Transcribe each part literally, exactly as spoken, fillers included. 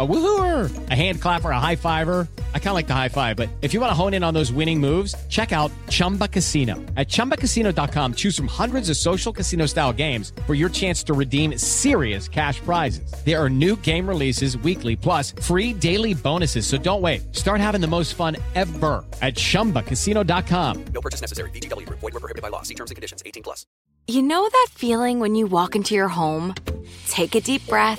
A woohooer, a hand clapper, a high fiver. I kind of like the high five, but if you want to hone in on those winning moves, check out Chumba Casino. At chumba casino dot com, choose from hundreds of social casino style games for your chance to redeem serious cash prizes. There are new game releases weekly, plus free daily bonuses. So don't wait. Start having the most fun ever at chumba casino dot com. No purchase necessary. V G W Group. Void where prohibited by law. See terms and conditions. eighteen plus. You know that feeling when you walk into your home, take a deep breath,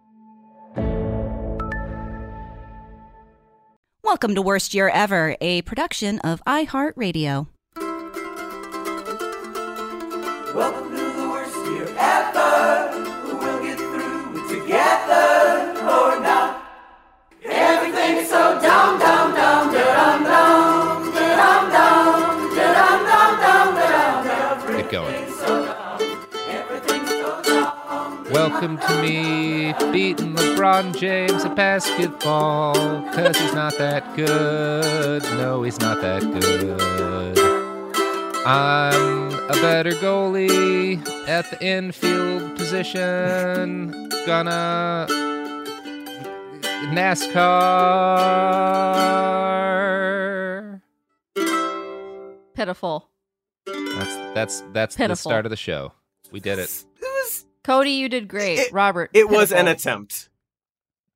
Welcome to Worst Year Ever, a production of iHeartRadio. Welcome to the worst year ever. We'll get through it together or not. Everything is so dumb, dumb, dumb, da-dum, dumb, da-dum, dumb, da-dum, dumb, da-dum, dumb. Get going. Welcome to me beating LeBron James at basketball, cause he's not that good. No, he's not that good. I'm a better goalie at the infield position. Gonna NASCAR. Pitiful. That's that's that's Pitiful. The start of the show. We did it. Cody, you did great. It, Robert, it pitiful. Was an attempt.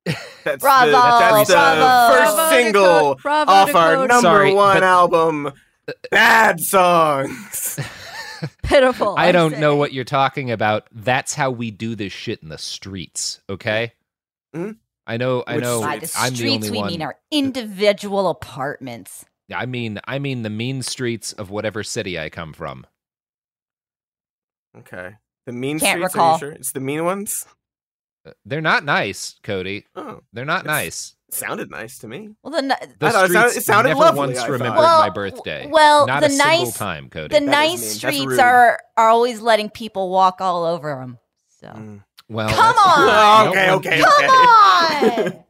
That's bravo, the, that's bravo, the first bravo single co- bravo off our number Sorry, one album, Bad Songs. Pitiful. I don't I know what you're talking about. That's how we do this shit in the streets, okay? Mm-hmm. I know. I Which know. By the I'm streets, the only we one. Mean our individual apartments. I mean, I mean the mean streets of whatever city I come from. Okay. The mean Can't streets, recall. Are you sure? It's the mean ones? Uh, they're not nice, Cody. Oh, they're not nice. Sounded nice to me. Well, the, n- the streets know, it sounded, it sounded never lovely, once remembered well, my birthday. Well, not the a nice, single time, Cody. The that nice streets are, are always letting people walk all over them. So, mm. well, come on. okay, okay, come okay. on.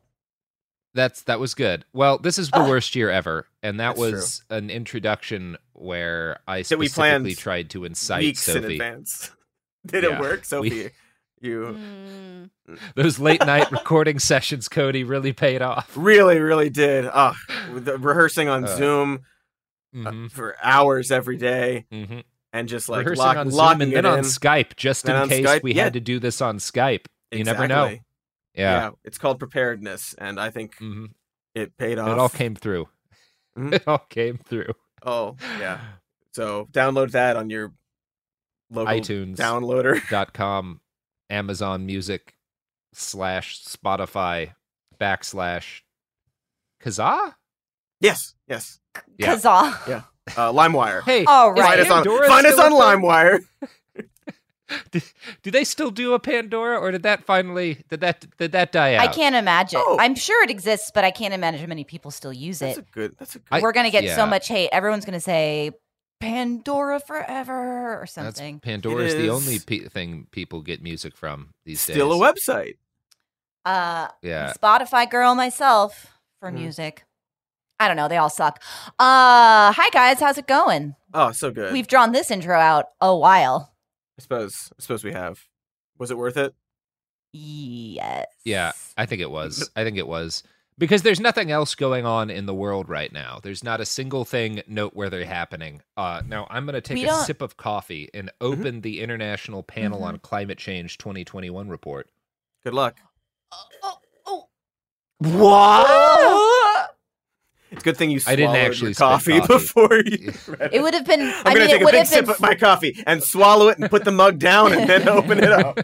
That's that was good. Well, this is the oh. worst year ever, and that that's was true. An introduction where I specifically tried to incite weeks Sophie. In advance. Did yeah, it work, Sophie? We... You mm. Those late night recording sessions, Cody, really paid off. Really, really did. Uh, the rehearsing on uh, Zoom mm-hmm. uh, for hours every day, mm-hmm. and just like rehearsing lock, on Zoom and then on in. Skype, just in case Skype? We yeah. had to do this on Skype. You exactly. never know. Yeah. yeah, it's called preparedness, and I think mm-hmm. it paid off. It all came through. Mm-hmm. It all came through. Oh yeah. So download that on your. Local iTunes downloader dot com, Amazon Music slash Spotify backslash Kazaa. Yes, yes, yeah. Kazaa. Yeah, uh, LimeWire. Hey, all right. Find us on, find us on LimeWire. do, do they still do a Pandora, or did that finally did that did that die out? I can't imagine. Oh. I'm sure it exists, but I can't imagine how many people still use it. That's a good. That's a good. We're gonna get yeah. so much hate. Everyone's gonna say. Pandora forever or something. Pandora is the only pe- thing people get music from these days. Still a website. Uh, yeah. Spotify girl myself for mm. music. I don't know. They all suck. Uh, hi, guys. How's it going? Oh, so good. We've drawn this intro out a while. I suppose I suppose we have. Was it worth it? Yes. Yeah, I think it was. I think it was. Because there's nothing else going on in the world right now. There's not a single thing noteworthy happening. Uh, now, I'm going to take we a don't... sip of coffee and open mm-hmm. the International Panel mm-hmm. on Climate Change twenty twenty-one report. Good luck. Uh, oh, oh. What? Ah! It's a good thing you swallowed I didn't actually your coffee, coffee before you read it. It would have been... I'm going to take a big sip been... of my coffee and swallow it and put the mug down and then open it up.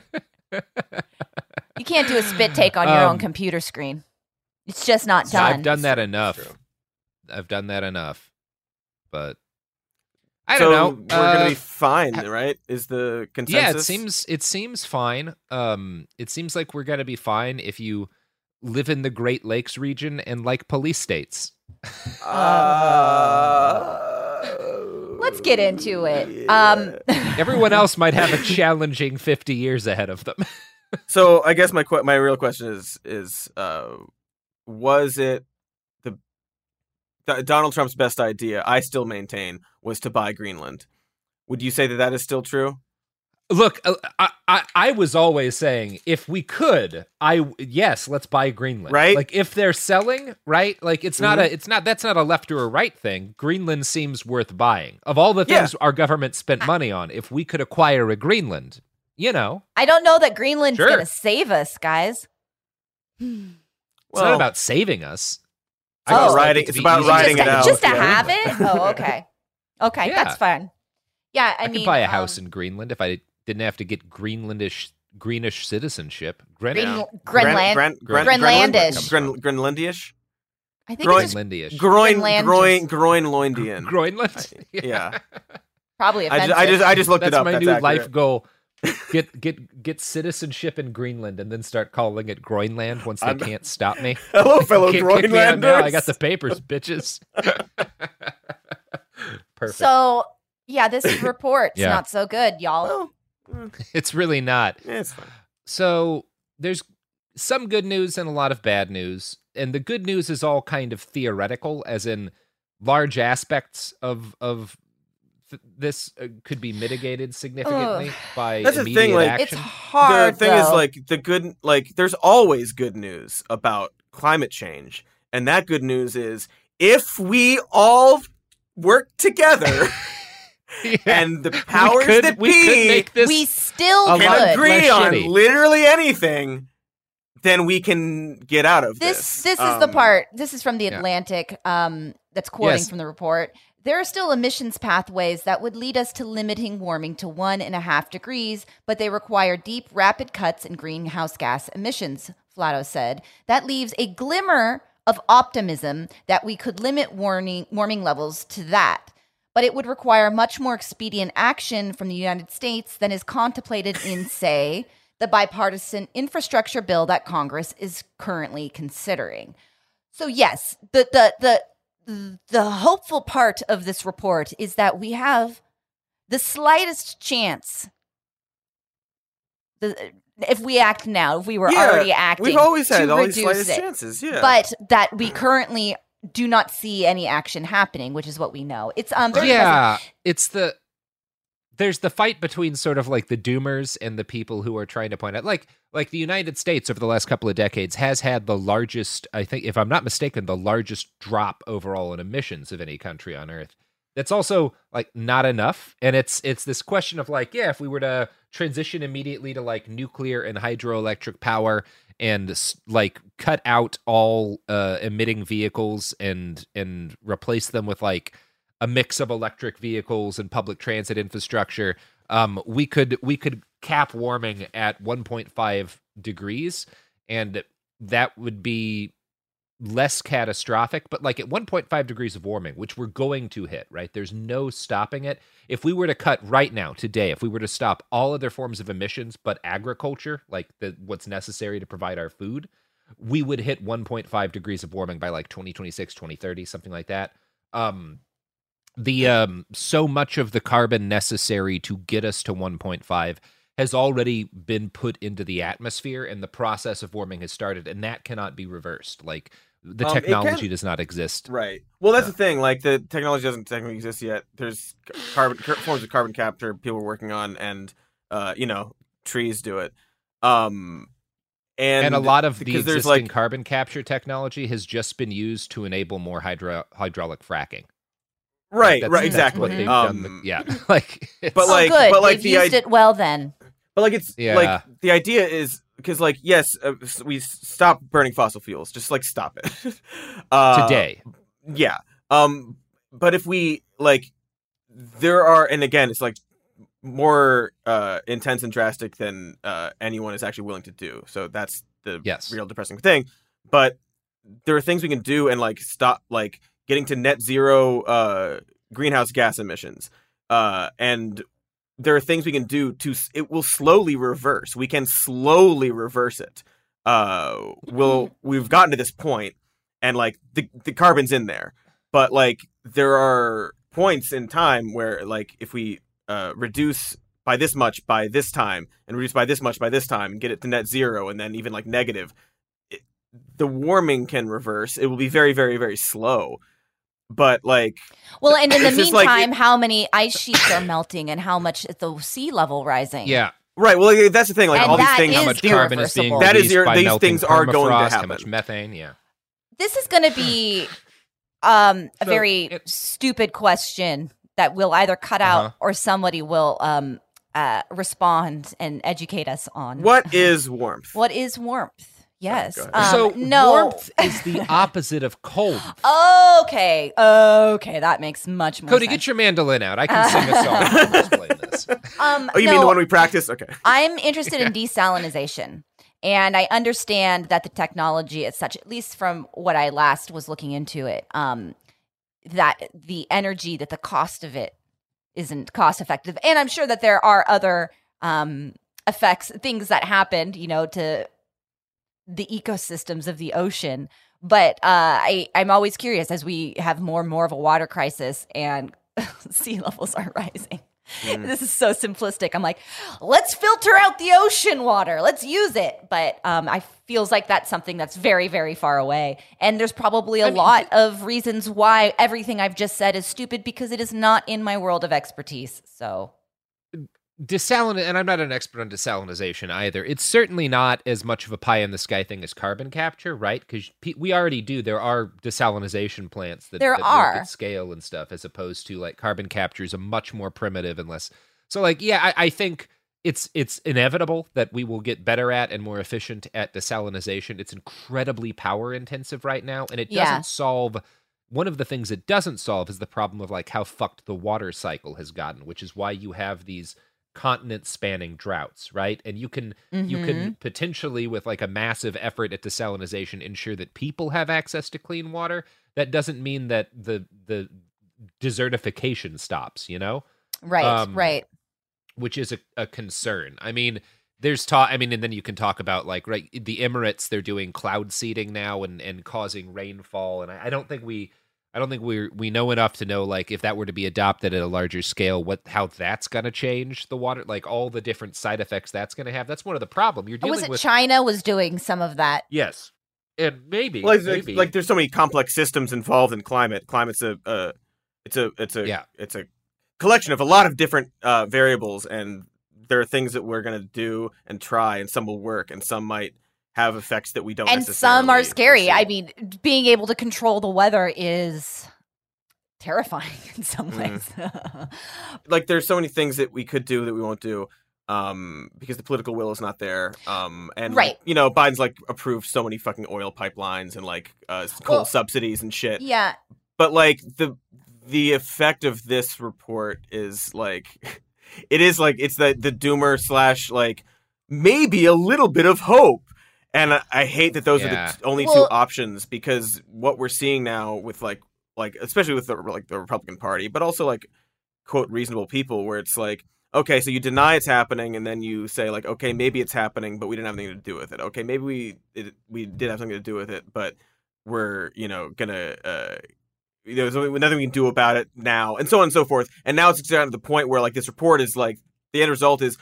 You can't do a spit take on your um, own computer screen. It's just not done. I've done that enough. I've done that enough. But I don't so know. We're uh, going to be fine, right? Is the consensus? Yeah, it seems it seems fine. Um, it seems like we're going to be fine if you live in the Great Lakes region and like police states. uh... Let's get into it. Yeah. Um... Everyone else might have a challenging fifty years ahead of them. So I guess my qu- my real question is is uh, was it the D- Donald Trump's best idea? I still maintain was to buy Greenland. Would you say that that is still true? Look, I I, I was always saying if we could, I yes, let's buy Greenland. Right? Like if they're selling, right? Like it's not mm-hmm. a it's not that's not a left or a right thing. Greenland seems worth buying. Of all the things yeah. our government spent money on, if we could acquire a Greenland. You know, I don't know that Greenland's sure. going to save us, guys. Well, it's not about saving us. It's about oh, riding. Like it it's about riding just, it out. Just to yeah. have it. Oh, okay, okay, yeah. that's fun. Yeah, I, I mean, could buy a house um, in Greenland if I didn't have to get Greenlandish, greenish citizenship. Gren- Green- Greenland, Gren- Gren- Gren- Greenlandish, Gren- Greenlandish. I think Groin- it's Greenlandish. Groin, Groin, Groinlandian. Groinland. Yeah, probably. I just, I just, I just looked that's it up. That's my new accurate. Life goal. Get get get citizenship in Greenland and then start calling it Groinland once they I'm, can't stop me. Hello, fellow Groinlanders. I got the papers, bitches. Perfect. So, yeah, this report's yeah. not so good, y'all. Well, it's really not. Yeah, it's fine. So there's some good news and a lot of bad news. And the good news is all kind of theoretical, as in large aspects of of this could be mitigated significantly Ugh. by That's immediate the thing, like, action. It's hard. The thing though. is, like the good, like there's always good news about climate change, and that good news is if we all work together yeah. and the powers could, that we be, make this we still can agree on shitty. literally anything. Then we can get out of this. This, this um, is the part. This is from the Atlantic. Yeah. Um, that's quoting yes. from the report. There are still emissions pathways that would lead us to limiting warming to one and a half degrees, but they require deep, rapid cuts in greenhouse gas emissions, Flatto said. That leaves a glimmer of optimism that we could limit warming, warming levels to that. But it would require much more expedient action from the United States than is contemplated in, say, the bipartisan infrastructure bill that Congress is currently considering. So yes, the the the... The hopeful part of this report is that we have the slightest chance the, if we act now, if we were yeah, already acting, we've always had all these slightest it, chances, yeah. But that we currently do not see any action happening, which is what we know. It's um, very yeah, pleasant. It's the there's the fight between sort of like the doomers and the people who are trying to point out, like, like the United States over the last couple of decades has had the largest, I think, if I'm not mistaken, the largest drop overall in emissions of any country on Earth. That's also like not enough. And it's, it's this question of like, yeah, if we were to transition immediately to like nuclear and hydroelectric power and like cut out all uh, emitting vehicles and, and replace them with like, a mix of electric vehicles and public transit infrastructure. Um, we could we could cap warming at one point five degrees, and that would be less catastrophic. But like at one point five degrees of warming, which we're going to hit, right? There's no stopping it. If we were to cut right now, today, if we were to stop all other forms of emissions but agriculture, like the, what's necessary to provide our food, we would hit one point five degrees of warming by like twenty twenty-six, twenty thirty, something like that. Um, The um, so much of the carbon necessary to get us to one point five has already been put into the atmosphere, and the process of warming has started, and that cannot be reversed. Like the um, technology can... does not exist. Right. Well, that's uh, the thing. Like the technology doesn't technically exist yet. There's carbon forms of carbon capture people are working on, and uh, you know, trees do it. Um, And, and a lot of the existing like, carbon capture technology has just been used to enable more hydro- hydraulic fracking. Right, like right, exactly. What they've um, done with, yeah, like, it's, but like, oh, good. But like, they've the used I- it well then. But like, it's yeah. like the idea is because like, yes, uh, we stop burning fossil fuels. Just like stop it uh, today. Yeah. Um. But if we like, there are, and again, it's like more uh, intense and drastic than uh, anyone is actually willing to do. So that's the yes. real depressing thing. But there are things we can do and like stop like getting to net zero uh, greenhouse gas emissions uh, and. There are things we can do to it will slowly reverse. We can slowly reverse it. Uh, we'll we've gotten to this point, and like the the carbon's in there, but like there are points in time where like if we uh, reduce by this much by this time, and reduce by this much by this time, and get it to net zero, and then even like negative, it, the warming can reverse. It will be very very very slow. But like, well, and in the meantime, like, it, how many ice sheets are melting and how much is the sea level rising? Yeah, right. Well, that's the thing. Like and all these things, how much carbon is being that is your, these things are going to happen. How much methane? Yeah, this is going to be um, a so very it, stupid question that we'll either cut uh-huh. out or somebody will um, uh, respond and educate us on. What is warmth? What is warmth? Yes. Um, so no. warmth is the opposite of cold. Okay. Okay. That makes much more Cody, sense. Cody, get your mandolin out. I can sing a song to explain this. Um, oh, you no, mean the one we practice? Okay. I'm interested yeah. in desalinization. And I understand that the technology is such, at least from what I last was looking into it, um, that the energy, that the cost of it isn't cost effective. And I'm sure that there are other um, effects, things that happened, you know, to the ecosystems of the ocean. But uh, I, I'm always curious as we have more and more of a water crisis and sea levels are rising. Mm. This is so simplistic. I'm like, let's filter out the ocean water. Let's use it. But um, I feels like that's something that's very, very far away. And there's probably a I mean, lot th- of reasons why everything I've just said is stupid because it is not in my world of expertise. So... Desalin- and I'm not an expert on desalinization either. It's certainly not as much of a pie-in-the-sky thing as carbon capture, right? Because pe- we already do. There are desalinization plants that, there that are. work at scale and stuff, as opposed to, like, carbon capture is a much more primitive and less... So, like, yeah, I, I think it's it's inevitable that we will get better at and more efficient at desalinization. It's incredibly power-intensive right now, and it doesn't yeah. solve... One of the things it doesn't solve is the problem of, like, how fucked the water cycle has gotten, which is why you have these... continent spanning droughts, right? And you can mm-hmm. you can potentially, with like a massive effort at desalinization, ensure that people have access to clean water. That doesn't mean that the the desertification stops, you know? Right, um, right. Which is a, a concern. I mean, there's talk I mean, and then you can talk about like right the Emirates, they're doing cloud seeding now and, and causing rainfall. And I, I don't think we I don't think we we know enough to know, like, if that were to be adopted at a larger scale, what how that's going to change the water, like, all the different side effects that's going to have. That's one of the problem. You're dealing oh, was it with... China was doing some of that? Yes. And maybe, well, maybe. Like, there's so many complex systems involved in climate. Climate's a, uh, it's a, it's a, yeah. it's a collection of a lot of different uh, variables, and there are things that we're going to do and try, and some will work, and some might have effects that we don't and necessarily... And some are scary. See. I mean, being able to control the weather is terrifying in some ways. Mm. Like, there's so many things that we could do that we won't do um, because the political will is not there. Um, and, right. like, you know, Biden's, like, approved so many fucking oil pipelines and, like, uh, coal well, subsidies and shit. Yeah. But, like, the the effect of this report is, like... It is, like, it's the, the doomer slash, like, maybe a little bit of hope. And I hate that those yeah. are the only well, two options, because what we're seeing now with like like especially with the, like the Republican Party, but also like quote reasonable people, where it's like, okay, so you deny it's happening, and then you say like, okay, maybe it's happening, but we didn't have anything to do with it. Okay, maybe we it, we did have something to do with it, but we're you know gonna uh, you know there's nothing we can do about it now, and so on and so forth. And now it's down to the point where like this report is like the end result is.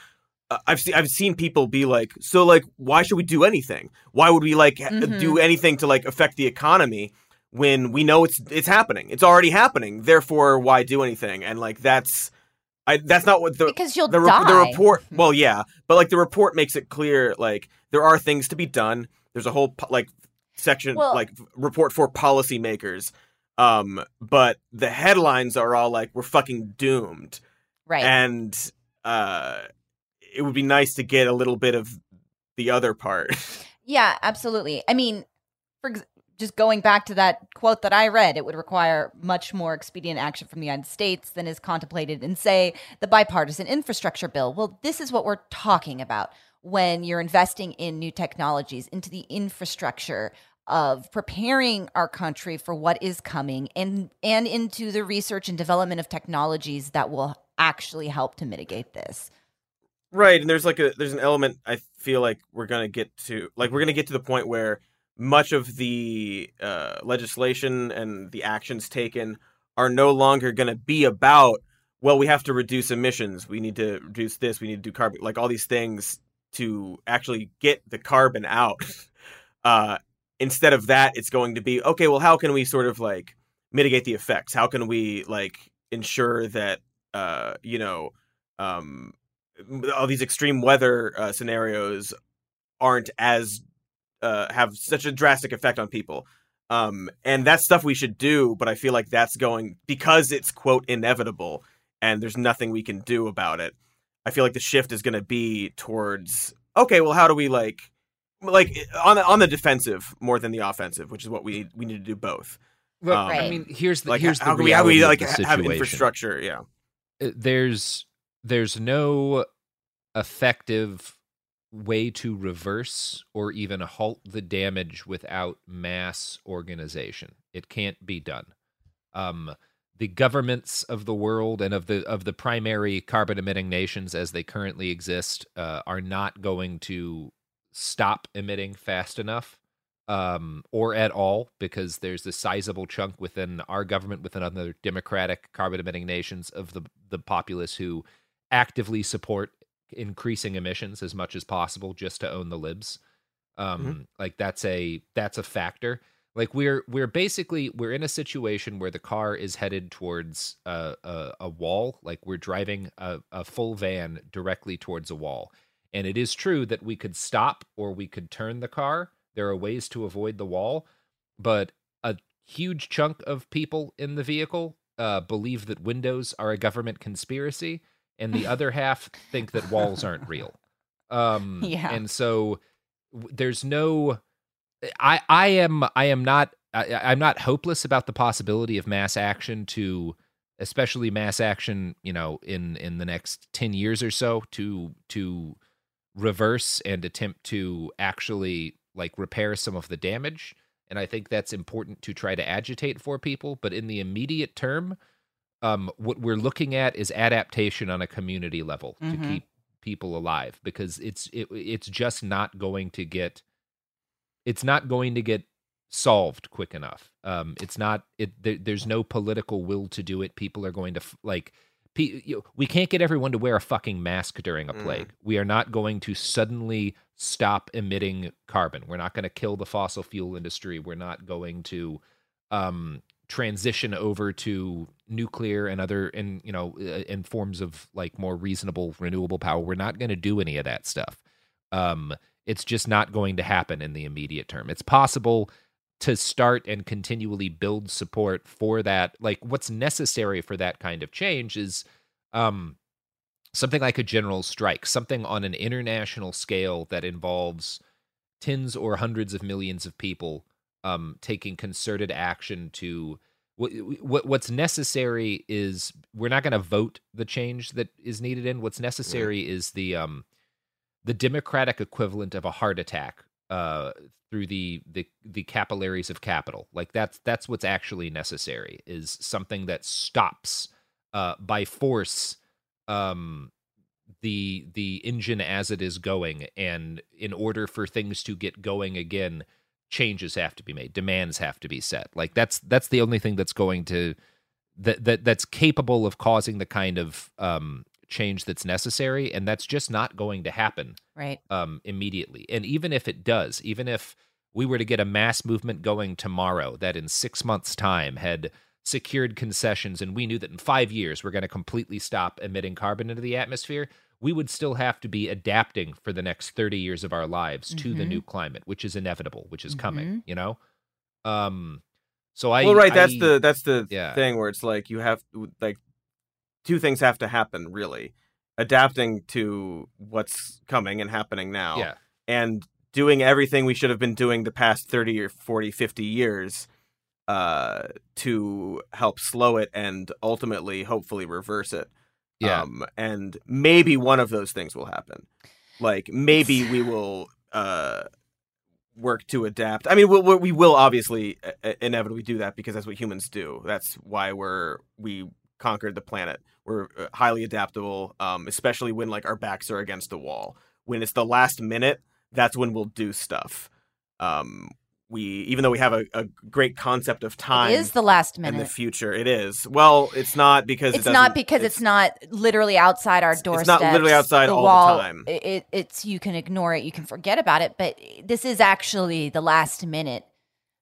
I've seen I've seen people be like, so like, why should we do anything? Why would we like mm-hmm. do anything to like affect the economy when we know it's it's happening? It's already happening. Therefore, why do anything? And like that's I, that's not what the because you'll the, die. the report. Well, yeah, but like the report makes it clear, like there are things to be done. There's a whole like section well, like report for policymakers. Um, but the headlines are all like, we're fucking doomed. Right. And uh, it would be nice to get a little bit of the other part. Yeah, absolutely. I mean, for ex- just going back to that quote that I read, it would require much more expedient action from the United States than is contemplated in, say, the bipartisan infrastructure bill. Well, this is what we're talking about when you're investing in new technologies into the infrastructure of preparing our country for what is coming and and into the research and development of technologies that will actually help to mitigate this. Right. And there's like a there's an element I feel like we're going to get to like we're going to get to the point where much of the uh, legislation and the actions taken are no longer going to be about, well, we have to reduce emissions. We need to reduce this. We need to do carbon, like all these things to actually get the carbon out. Uh Instead of that, it's going to be, okay, well, how can we sort of like mitigate the effects? How can we like ensure that, uh, you know, um, all these extreme weather uh, scenarios aren't as uh, have such a drastic effect on people? Um, and that's stuff we should do. But I feel like that's going because it's, quote, inevitable and there's nothing we can do about it. I feel like the shift is going to be towards, okay, well, how do we like. Like on the, on the defensive more than the offensive, which is what we we need to do both. Well, um, right. I mean, here's the like, here's how the reality how we, like, of the situation. Have infrastructure, yeah. There's there's no effective way to reverse or even halt the damage without mass organization. It can't be done. Um, the governments of the world and of the of the primary carbon emitting nations as they currently exist uh, are not going to stop emitting fast enough um, or at all, because there's a sizable chunk within our government, within other democratic carbon-emitting nations of the, the populace who actively support increasing emissions as much as possible just to own the libs. Um, mm-hmm. Like that's a that's a factor. Like we're we're basically we're in a situation where the car is headed towards a, a, a wall. Like we're driving a, a full van directly towards a wall. And it is true that we could stop or we could turn the car. There are ways to avoid the wall, but a huge chunk of people in the vehicle uh, believe that windows are a government conspiracy, and the other half think that walls aren't real. Um, yeah. And so there's no. I I am I am not I, I'm not hopeless about the possibility of mass action to. Especially mass action, you know, in, in the next ten years or so to to reverse and attempt to actually, like, repair some of the damage. And I think that's important to try to agitate for people. But in the immediate term, um, what we're looking at is adaptation on a community level mm-hmm. to keep people alive, because it's it, it's just not going to get it's not going to get. solved quick enough. Um, it's not. It there, there's no political will to do it. People are going to f- like. Pe- you know, we can't get everyone to wear a fucking mask during a plague. Mm. We are not going to suddenly stop emitting carbon. We're not going to kill the fossil fuel industry. We're not going to um, transition over to nuclear and other and you know and forms of like more reasonable renewable power. We're not going to do any of that stuff. Um, it's just not going to happen in the immediate term. It's possible. To start and continually build support for that, like what's necessary for that kind of change is um, something like a general strike, something on an international scale that involves tens or hundreds of millions of people um, taking concerted action to what, what what's necessary is we're not going to vote the change that is needed in. What's necessary yeah. is the um, the democratic equivalent of a heart attack. Uh, through the, the the capillaries of capital, like that's that's what's actually necessary is something that stops uh, by force um, the the engine as it is going, and in order for things to get going again, changes have to be made, demands have to be set. Like that's that's the only thing that's going to that that that's capable of causing the kind of um, change that's necessary, and that's just not going to happen right um immediately. And even if it does, even if we were to get a mass movement going tomorrow that in six months time had secured concessions and we knew that in five years we're going to completely stop emitting carbon into the atmosphere, we would still have to be adapting for the next thirty years of our lives to mm-hmm. the new climate, which is inevitable, which is mm-hmm. coming, you know? Um, so I, well, right. I, that's the, that's the yeah. thing where it's like, you have like two things have to happen, really: adapting to what's coming and happening now yeah. and doing everything we should have been doing the past thirty or forty, fifty years uh, to help slow it and ultimately, hopefully reverse it. Yeah. Um, and maybe one of those things will happen. Like maybe we will uh, work to adapt. I mean, we'll, we will obviously inevitably do that because that's what humans do. That's why we're we conquered the planet. We're highly adaptable, um, especially when like our backs are against the wall. When it's the last minute, that's when we'll do stuff. Um, we even though we have a, a great concept of time, it is the last minute and the future. It is. Well, it's not because it's it not because it's, it's not literally outside our doorstep. It's not literally outside the all wall, the time. It, it's you can ignore it, you can forget about it, but this is actually the last minute.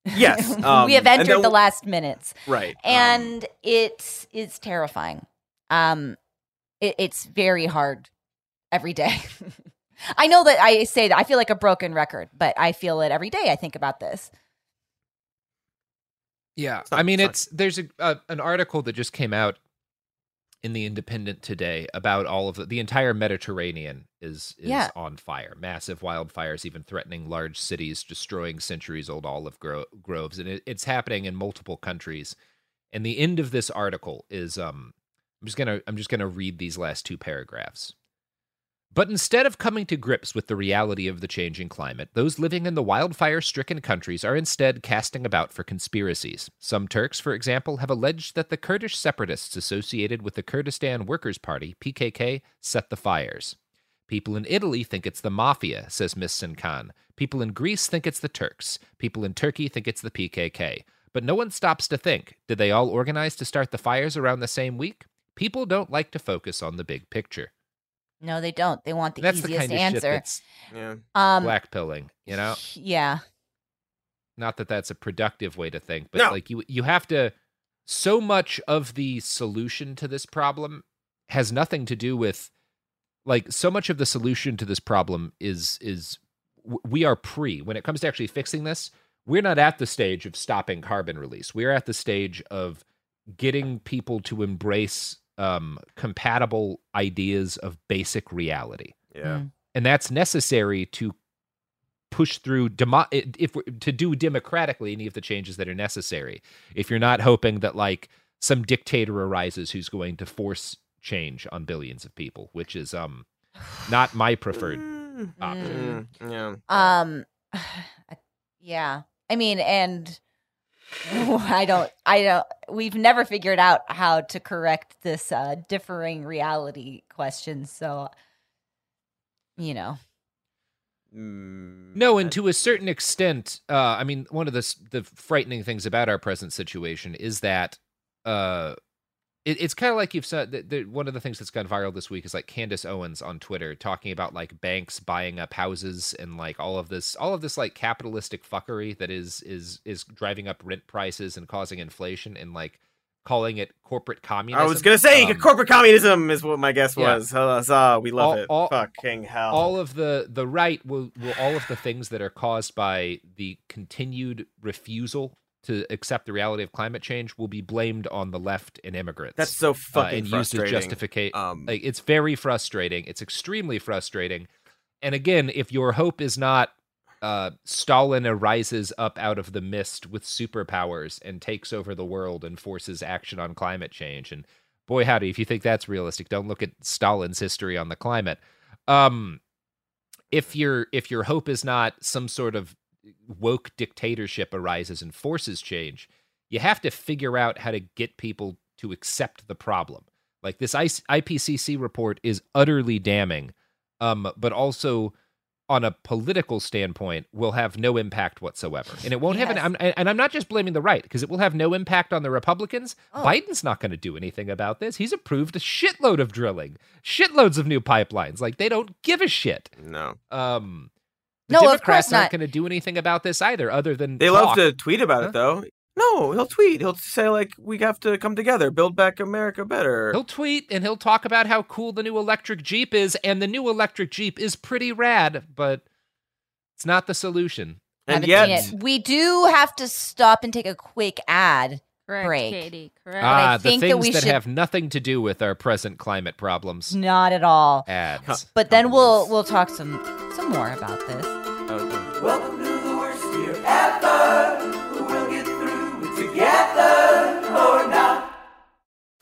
Yes, um, we have entered then, the last minutes, right? And um, it is terrifying. Um, it, it's very hard every day. I know that I say that I feel like a broken record, but I feel it every day. I think about this. Yeah. I mean, it's, there's a, a, an article that just came out in the Independent today about all of the, the entire Mediterranean is, is yeah. on fire, massive wildfires, even threatening large cities, destroying centuries old olive gro- groves. And it, it's happening in multiple countries. And the end of this article is, um, I'm just going to, I'm just going to read these last two paragraphs. But instead of coming to grips with the reality of the changing climate, those living in the wildfire-stricken countries are instead casting about for conspiracies. Some Turks, for example, have alleged that the Kurdish separatists associated with the Kurdistan Workers' Party, P K K, set the fires. People in Italy think it's the mafia, says Miz Sincan. People in Greece think it's the Turks. People in Turkey think it's the P K K. But no one stops to think, did they all organize to start the fires around the same week? People don't like to focus on the big picture. No, they don't. They want the that's easiest the kind of answer. That's yeah. um, blackpilling, you know? Yeah. Not that that's a productive way to think, but no. like you, you have to. So much of the solution to this problem has nothing to do with, like, so much of the solution to this problem is is we are pre when it comes to actually fixing this. We're not at the stage of stopping carbon release. We're at the stage of getting people to embrace Um, compatible ideas of basic reality, yeah, mm. and that's necessary to push through demo- if we're, to do democratically any of the changes that are necessary. If you're not hoping that like some dictator arises who's going to force change on billions of people, which is um not my preferred option. Mm. Yeah. Um, yeah, I mean, and. I don't, I don't, we've never figured out how to correct this uh, differing reality question. So, you know. No, and to a certain extent, uh, I mean, one of the the frightening things about our present situation is that uh, it, it's kind of like you've said, the, the, one of the things that's gone viral this week is like Candace Owens on Twitter talking about like banks buying up houses and like all of this, all of this like capitalistic fuckery that is, is, is driving up rent prices and causing inflation and like calling it corporate communism. I was going to say um, corporate communism is what my guess yeah. was. Uh, we love all, it. All, Fucking hell. All of the, the right will, will all of the things that are caused by the continued refusal to accept the reality of climate change will be blamed on the left and immigrants. That's so fucking uh, and frustrating. Used to justificate, um, like, it's very frustrating. It's extremely frustrating. And again, if your hope is not uh, Stalin arises up out of the mist with superpowers and takes over the world and forces action on climate change, and boy howdy, if you think that's realistic, don't look at Stalin's history on the climate. Um, if your if your hope is not some sort of woke dictatorship arises and forces change, you have to figure out how to get people to accept the problem. Like this I P C C report is utterly damning, um, but also on a political standpoint will have no impact whatsoever. And it won't yes. have an, I'm, and I'm not just blaming the right, because it will have no impact on the Republicans. Oh. Biden's not going to do anything about this. He's approved a shitload of drilling, shitloads of new pipelines. Like they don't give a shit. No. Um, The no, Democrats of course not. Aren't going to do anything about this either, other than they talk. Love to tweet about it, huh? though. No, No, he'll tweet. He'll say, like, we have to come together, build back America better. He'll tweet, and he'll talk about how cool the new electric Jeep is, and the new electric Jeep is pretty rad, but it's not the solution. And yet, we do have to stop and take a quick ad correct, break. Katie, correct. Ah, I think the things that, we that should... have nothing to do with our present climate problems. Not at all. Ads. Huh. But then we'll we'll talk some some more about this. Okay. Welcome to the worst year ever. We'll get through it together or not.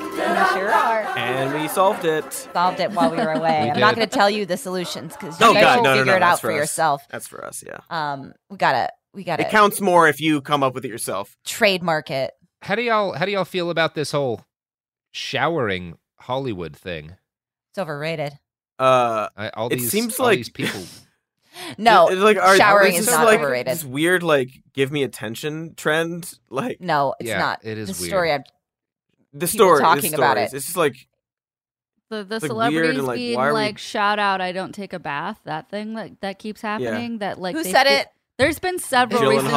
We sure are. And we solved it. Solved it while we were away. we I'm did. not going to tell you the solutions because you oh, guys God, will no, figure no, no, it out for, for yourself. That's for us, yeah. Um, we gotta, we gotta. It counts more if you come up with it yourself. Trademark it. How do y'all, how do y'all feel about this whole showering Hollywood thing? It's overrated. Uh, I, all these, it seems all like these people. No, it's like, are, showering is not like, overrated. This weird, like, give me attention trend. Like, no, it's yeah, not. It is the weird. Story I'm the story talking the about it. It's just like the the celebrities like, being like, like we... shout out, I don't take a bath. That thing like that keeps happening. Yeah. That like who said it? There's been several Jillen recently.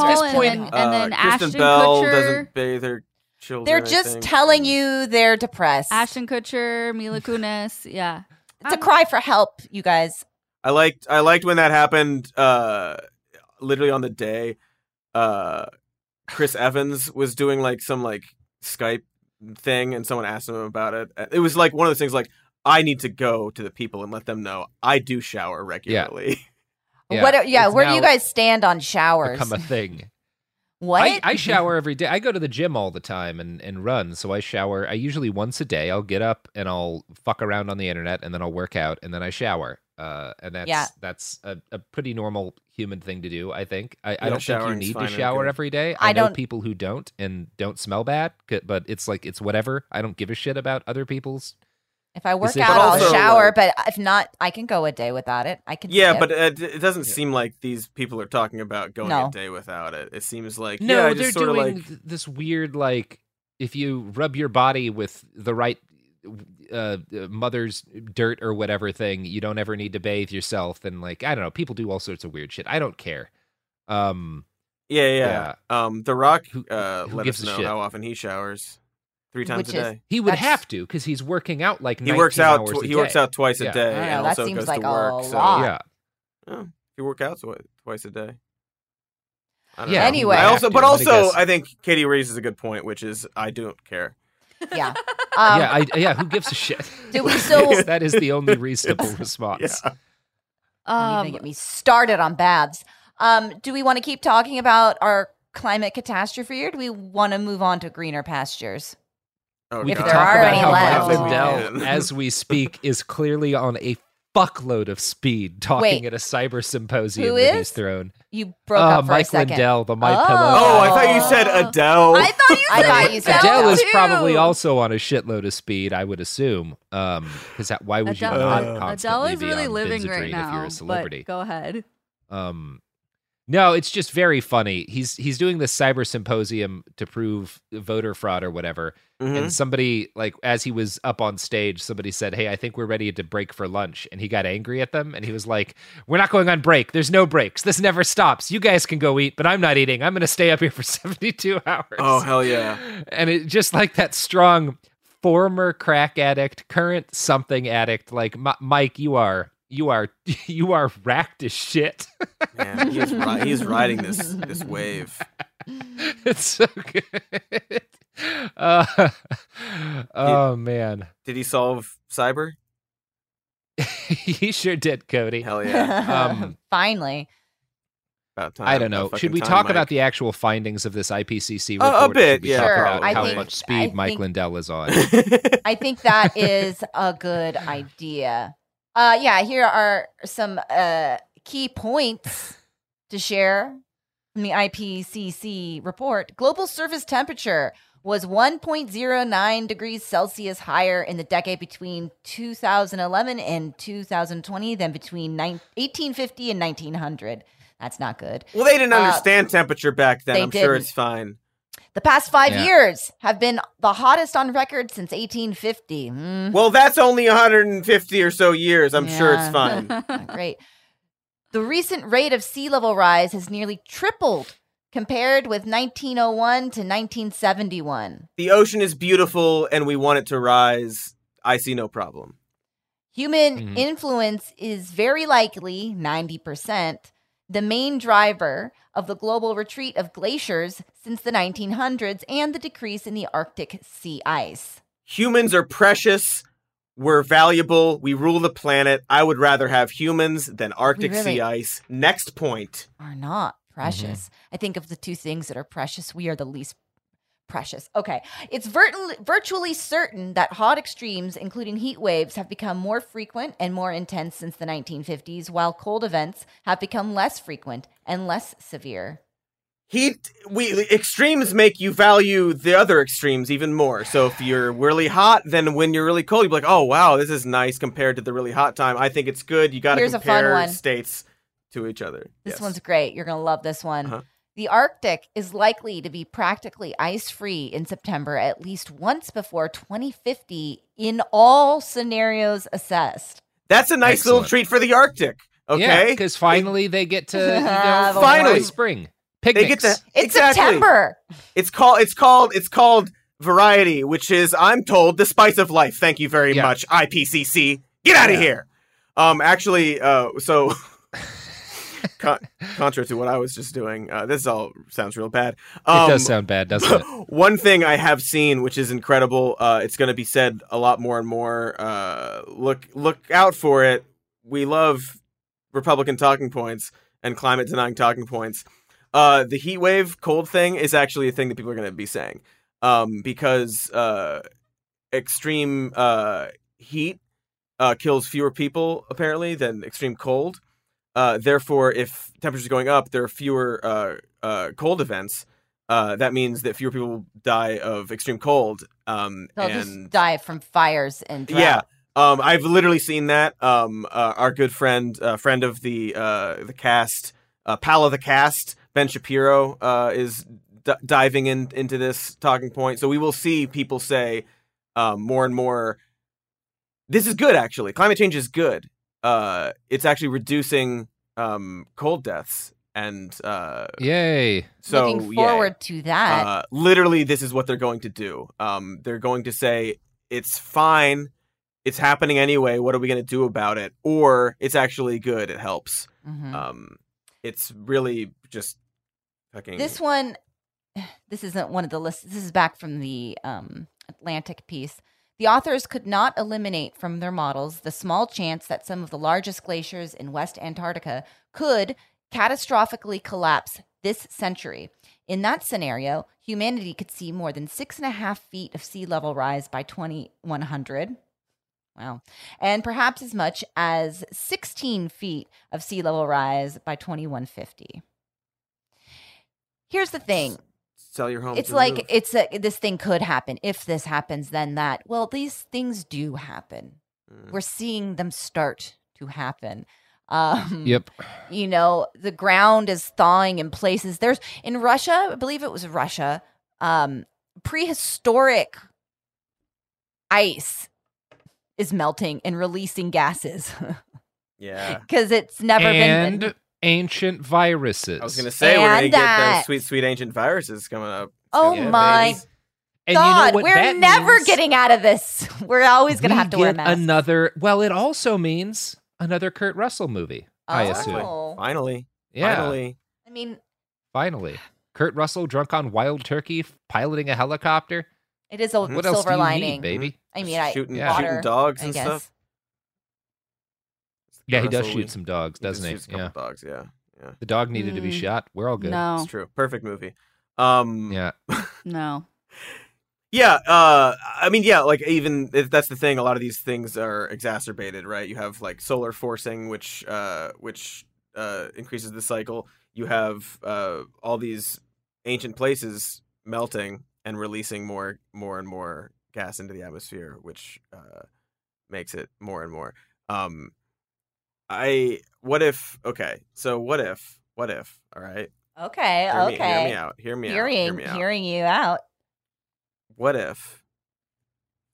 Gyllenhaal and, and, and uh, then Ashton Bell Kutcher doesn't bathe her children. They're just telling you they're depressed. Ashton Kutcher, Mila Kunis, yeah. It's I'm... a cry for help, you guys. I liked I liked when that happened uh, literally on the day uh, Chris Evans was doing like some like Skype thing and someone asked him about it. It was like one of those things like I need to go to the people and let them know I do shower regularly. Yeah, yeah. What are, yeah where do you guys stand on showers? Become a thing. What? I, I shower every day. I go to the gym all the time and, and run, so I shower. I usually once a day. I'll get up and I'll fuck around on the internet and then I'll work out and then I shower. Uh, and that's yeah. that's a, a pretty normal human thing to do, I think. I, yeah, I don't think you need to shower every day. I, I know don't... people who don't and don't smell bad, but it's like, it's whatever. I don't give a shit about other people's. If I work decisions. Out, also, I'll shower, like... but if not, I can go a day without it. I can. Yeah, but it, it doesn't yeah. seem like these people are talking about going no. a day without it. It seems like, no, yeah, I they're just doing like... this weird, like, if you rub your body with the right... Uh, mother's dirt or whatever thing, you don't ever need to bathe yourself, and like I don't know, people do all sorts of weird shit. I don't care. Um, yeah, yeah. yeah. Um, The Rock who, uh, who let us know how often he showers. Three times Which a day. Is, he would that's... have to because he's working out like he works out. Tw- he works out twice yeah. a day, yeah, and also goes like to work. So. Yeah. Oh. you work out twi- twice a day. I don't yeah. know. Anyway, I also, but also, I, I think Katie raises a good point, which is I don't care. Yeah. Um, yeah. I, yeah. Who gives a shit? Do we still? That is the only reasonable response. Yeah. Um, get me started on baths. Um, do we want to keep talking about our climate catastrophe, or do we want to move on to greener pastures? Oh, we God. Can there talk are about how left. Mike Lindell, as we speak, is clearly on a fuckload of speed talking Wait, at a cyber symposium that he's thrown. You broke uh, up for Mike a second. Mike Lindell, the My oh. Pillow. Oh, I thought you said Adele. I thought you said, thought you said Adele. Adele is probably also on a shitload of speed, I would assume. Um, because why would Adele, you not uh, constantly Adele is really living right now, if you're a celebrity? But go ahead. Um, No, it's just very funny. He's he's doing this cyber symposium to prove voter fraud or whatever. Mm-hmm. And somebody, like, as he was up on stage, somebody said, hey, I think we're ready to break for lunch. And he got angry at them. And he was like, we're not going on break. There's no breaks. This never stops. You guys can go eat, but I'm not eating. I'm going to stay up here for seventy-two hours. Oh, hell yeah. And it just like that strong former crack addict, current something addict. Like, M- Mike, you are. You are you are racked as shit. Yeah, he's, ri- he's riding this this wave. It's so good. Uh, oh did, man! Did he solve cyber? He sure did, Cody. Hell yeah! Um, Finally. About time. I don't know. Should we time, talk Mike? About the actual findings of this I P C C report? Uh, a bit, yeah. Talk sure. about I how think, much speed think, Mike Lindell is on. I think that is a good idea. Uh, yeah, here are some uh, key points to share from the I P C C report. Global surface temperature was one point zero nine degrees Celsius higher in the decade between two thousand eleven and two thousand twenty than between eighteen fifty and nineteen hundred. That's not good. Well, they didn't understand uh, temperature back then. I'm didn't. sure it's fine. The past five yeah. years have been the hottest on record since eighteen fifty. Mm. Well, that's only one hundred fifty or so years. I'm yeah. sure it's fine. Great. The recent rate of sea level rise has nearly tripled compared with nineteen oh one to nineteen seventy-one. The ocean is beautiful and we want it to rise. I see no problem. Human mm-hmm. influence is very likely ninety percent. The main driver of the global retreat of glaciers since the nineteen hundreds and the decrease in the Arctic sea ice. Humans are precious. We're valuable. We rule the planet. I would rather have humans than Arctic really sea ice. Next point. Are not precious. Mm-hmm. I think of the two things that are precious, we are the least precious. Okay. It's virt- virtually certain that hot extremes, including heat waves, have become more frequent and more intense since the nineteen fifties, while cold events have become less frequent and less severe. Heat, we extremes make you value the other extremes even more. So if you're really hot, then when you're really cold, you'll be like, oh, wow, this is nice compared to the really hot time. I think it's good. You got to compare states to each other. This yes. one's great. You're going to love this one. Uh-huh. The Arctic is likely to be practically ice-free in September at least once before twenty fifty in all scenarios assessed. That's a nice Excellent. little treat for the Arctic, okay? Yeah, because finally it, they get to, you know, finally spring. Picnics. They get to, it's exactly. September. It's called, it's called, it's called variety, which is, I'm told, the spice of life. Thank you very yeah. much, I P C C. Get out of yeah. here. Um, actually, uh, so... Con- contrary to what I was just doing, uh, this all sounds real bad. Um, it does sound bad, doesn't it? One thing I have seen, which is incredible, uh, it's going to be said a lot more and more. Uh, look, look out for it. We love Republican talking points and climate denying talking points. Uh, the heat wave, cold thing is actually a thing that people are going to be saying um, because uh, extreme uh, heat uh, kills fewer people apparently than extreme cold. Uh, therefore, if temperatures are going up, there are fewer uh, uh, cold events. Uh, that means that fewer people die of extreme cold. Um, They'll and, just die from fires and drought. Yeah, um, I've literally seen that. Um, uh, our good friend, uh, friend of the uh, the cast, uh, pal of the cast, Ben Shapiro, uh, is d- diving in, into this talking point. So we will see people say um, more and more, this is good, actually. Climate change is good. Uh, it's actually reducing um, cold deaths, and uh, yay! So looking forward yay. to that. Uh, literally, this is what they're going to do. Um, they're going to say it's fine, it's happening anyway. What are we going to do about it? Or it's actually good. It helps. Mm-hmm. Um, it's really just fucking. This one, this isn't one of the lists. This is back from the um, Atlantic piece. The authors could not eliminate from their models the small chance that some of the largest glaciers in West Antarctica could catastrophically collapse this century. In that scenario, humanity could see more than six and a half feet of sea level rise by twenty-one hundred. Wow. And perhaps as much as sixteen feet of sea level rise by twenty-one fifty. Here's the thing. Sell your home. It's like move. it's a, this thing could happen. If this happens, then that. Well, these things do happen. Mm. We're seeing them start to happen. Um, yep. You know, the ground is thawing in places. There's in Russia, I believe it was Russia, um, prehistoric ice is melting and releasing gases. Yeah. Because it's never and been. And ancient viruses. I was going to say, and we're going to get those sweet, sweet ancient viruses coming up. Oh, yeah, my babies. God. And you know we're never means? Getting out of this. We're always going to have to wear masks. Another, well, it also means another Kurt Russell movie, oh. I assume. Finally. Yeah. Finally. I mean. Finally. Kurt Russell drunk on wild turkey, piloting a helicopter. It is a what silver else do you lining, need, baby. I mean, I shooting, yeah. water, shooting dogs and stuff. Yeah, he does shoot some dogs, doesn't he? He shoots a couple dogs, yeah. yeah. The dog needed mm. to be shot. We're all good. No. It's true. Perfect movie. Um, yeah. no. Yeah. Uh, I mean, yeah. Like, even if that's the thing, a lot of these things are exacerbated, right? You have like solar forcing, which uh, which uh, increases the cycle. You have uh, all these ancient places melting and releasing more, more and more gas into the atmosphere, which uh, makes it more and more. Um, I what if? Okay, so what if? What if? All right. Okay. Hear okay. Me, hear me out. Hear me hearing, out. Hear me out. Hearing you out. What if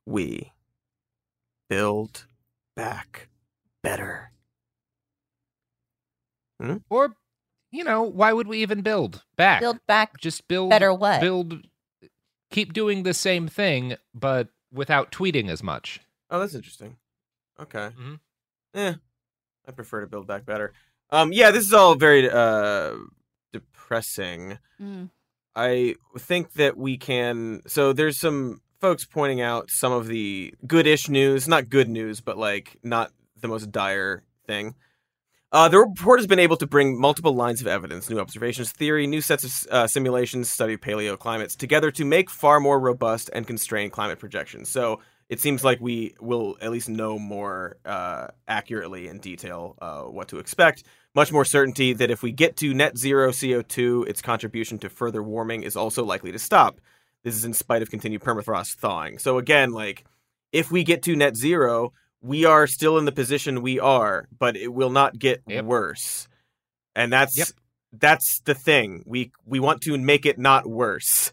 we build back better? Hmm? Or, you know, why would we even build back? Build back. Just build better. What? Build. Keep doing the same thing, but without tweeting as much. Oh, that's interesting. Okay. Mm-hmm. Eh, I prefer to build back better. Um, yeah, this is all very uh, depressing. Mm. I think that we can... So there's some folks pointing out some of the good-ish news. Not good news, but like not the most dire thing. Uh, the report has been able to bring multiple lines of evidence, new observations, theory, new sets of uh, simulations, study of paleoclimates together to make far more robust and constrained climate projections. So it seems like we will at least know more uh, accurately in detail uh, what to expect. Much more certainty that if we get to net zero C O two, its contribution to further warming is also likely to stop. This is in spite of continued permafrost thawing. So again, like if we get to net zero, we are still in the position we are, but it will not get yep. worse. And that's yep. that's the thing. We we want to make it not worse.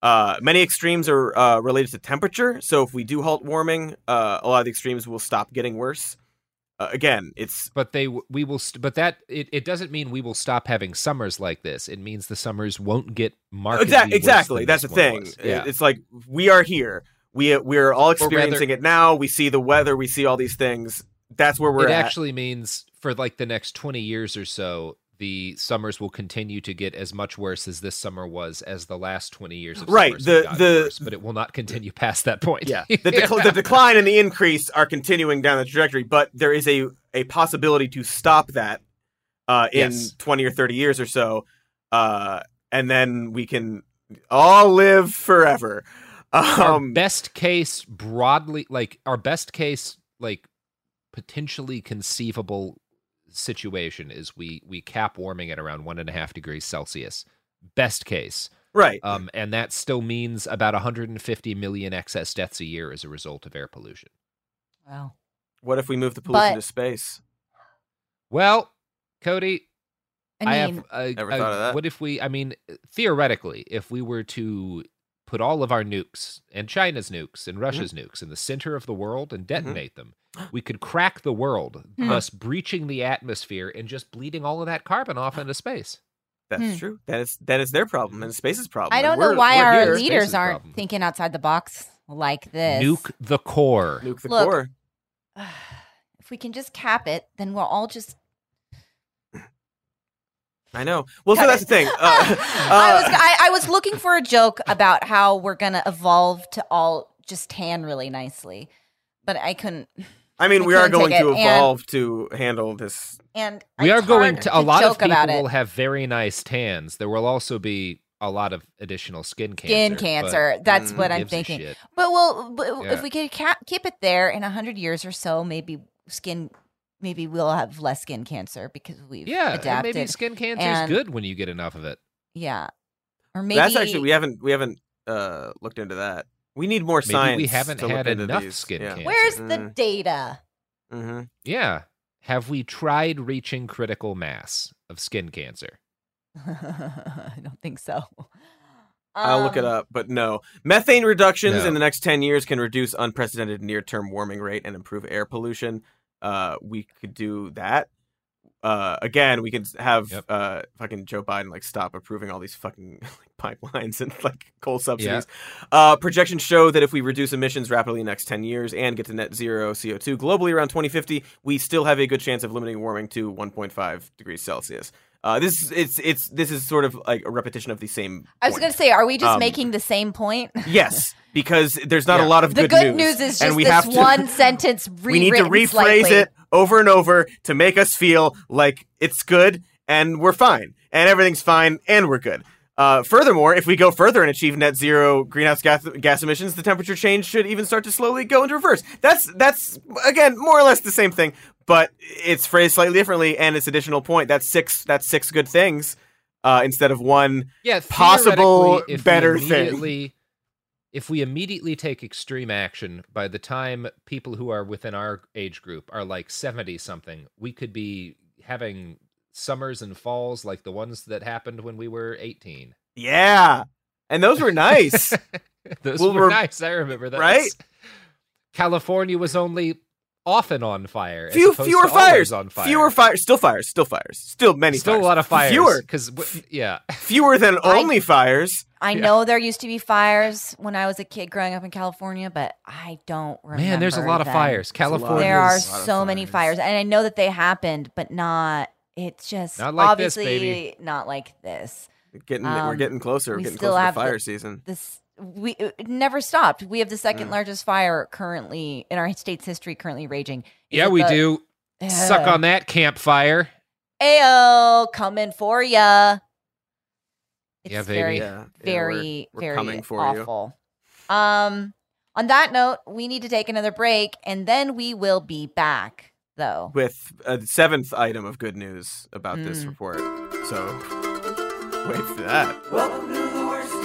Uh, many extremes are uh, related to temperature. So if we do halt warming, uh, a lot of the extremes will stop getting worse. Uh, again, it's but they we will st- but that it, it doesn't mean we will stop having summers like this. It means the summers won't get markedly exactly, worse exactly. Than that's the thing. Yeah. It's like we are here. We we're all experiencing rather, it now. We see the weather. We see all these things. That's where we're. It at. Actually means for like the next twenty years or so, the summers will continue to get as much worse as this summer was as the last twenty years. Of right. Summers the have the worse, but it will not continue past that point. Yeah. The, de- the decline and the increase are continuing down the trajectory, but there is a a possibility to stop that uh, in yes. twenty or thirty years or so, uh, and then we can all live forever. Um, our best case broadly, like our best case, like potentially conceivable situation is we, we cap warming at around one and a half degrees Celsius. Best case. Right. Um, and that still means about one hundred fifty million excess deaths a year as a result of air pollution. Wow. What if we move the pollution but... to space? Well, Cody, I, mean, I have a, never a, thought of that. What if we, I mean, theoretically, if we were to put all of our nukes and China's nukes and Russia's mm-hmm. nukes in the center of the world and detonate mm-hmm. them, we could crack the world, mm-hmm. thus breaching the atmosphere and just bleeding all of that carbon off into space. That's mm. true. That is that is their problem and space's problem. I don't know why our here. leaders space's aren't problem. thinking outside the box like this. Nuke the core. Nuke the Look, core. If we can just cap it, then we'll all just I know. Well, Cut so that's it. the thing. Uh, I was I, I was looking for a joke about how we're going to evolve to all just tan really nicely, but I couldn't. I mean, I we are going to evolve and, to handle this. And we are going to. A lot of people will have very nice tans. There will also be a lot of additional skin cancer. Skin cancer. That's mm, what I'm thinking. But we'll, but yeah. if we could ca- keep it there in one hundred years or so, maybe skin Maybe we'll have less skin cancer because we've yeah, adapted. Yeah, maybe skin cancer is good when you get enough of it. Yeah, or maybe that's actually we haven't we haven't uh, looked into that. We need more maybe science. We haven't to had enough skin yeah. cancer. Where's mm. the data? Mm-hmm. Yeah, have we tried reaching critical mass of skin cancer? I don't think so. I'll um, look it up, but no. Methane reductions no. in the next ten years can reduce unprecedented near-term warming rate and improve air pollution. Uh, we could do that. Uh, again, we could have yep. uh, fucking Joe Biden like stop approving all these fucking like, pipelines and like coal subsidies. Yeah. Uh, projections show that if we reduce emissions rapidly in the next ten years and get to net zero C O two globally around twenty fifty, we still have a good chance of limiting warming to one point five degrees Celsius. Uh, this is it's it's this is sort of like a repetition of the same. I was going to say, are we just um, making the same point? Yes, because there's not yeah. a lot of the good, good news. The good news is just we this have to, one sentence rewritten We need to rephrase slightly. it over and over to make us feel like it's good and we're fine and everything's fine and we're good. Uh, furthermore, if we go further and achieve net zero greenhouse gas, gas emissions, the temperature change should even start to slowly go into reverse. That's that's again more or less the same thing. But it's phrased slightly differently, and it's additional point. That's six. That's six good things uh, instead of one yeah, possible if better thing. If we immediately take extreme action, by the time people who are within our age group are like seventy something, we could be having summers and falls like the ones that happened when we were eighteen. Yeah, and those were nice. those well, were nice. I remember that. Right? California was only. Often on fire. Few, as fewer to fires. On fire. Fewer fires. Still fires. Still fires. Still many Still fires. Still a lot of fires. Fewer. Because, yeah. Fewer than I, only fires. I yeah. know there used to be fires when I was a kid growing up in California, but I don't remember. Man, there's a lot them. of fires. California. There are so many fires. And I know that they happened, but not, it's just not like obviously this, baby. not like this. We're getting, um, we're getting closer. We're we getting closer to fire the, season. This We it never stopped. We have the second mm. largest fire currently in our state's history, currently raging. Is yeah, we the, do. Uh, Suck on that, campfire. Ayo, coming for ya. It's yeah, baby. very, yeah. very, yeah, we're, we're very for awful. You. Um, on that note, we need to take another break, and then we will be back, though, with a seventh item of good news about mm. this report. So, wait for that. Welcome to the worst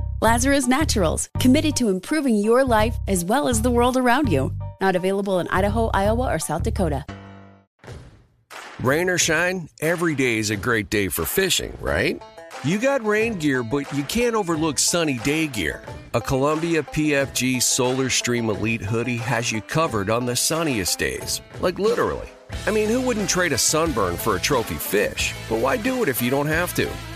Lazarus Naturals, committed to improving your life as well as the world around you. Not available in Idaho, Iowa, or South Dakota. Rain or shine, every day is a great day for fishing, right? You got rain gear, but you can't overlook sunny day gear. A Columbia P F G Solar Stream Elite hoodie has you covered on the sunniest days. Like literally. I mean, who wouldn't trade a sunburn for a trophy fish? But why do it if you don't have to?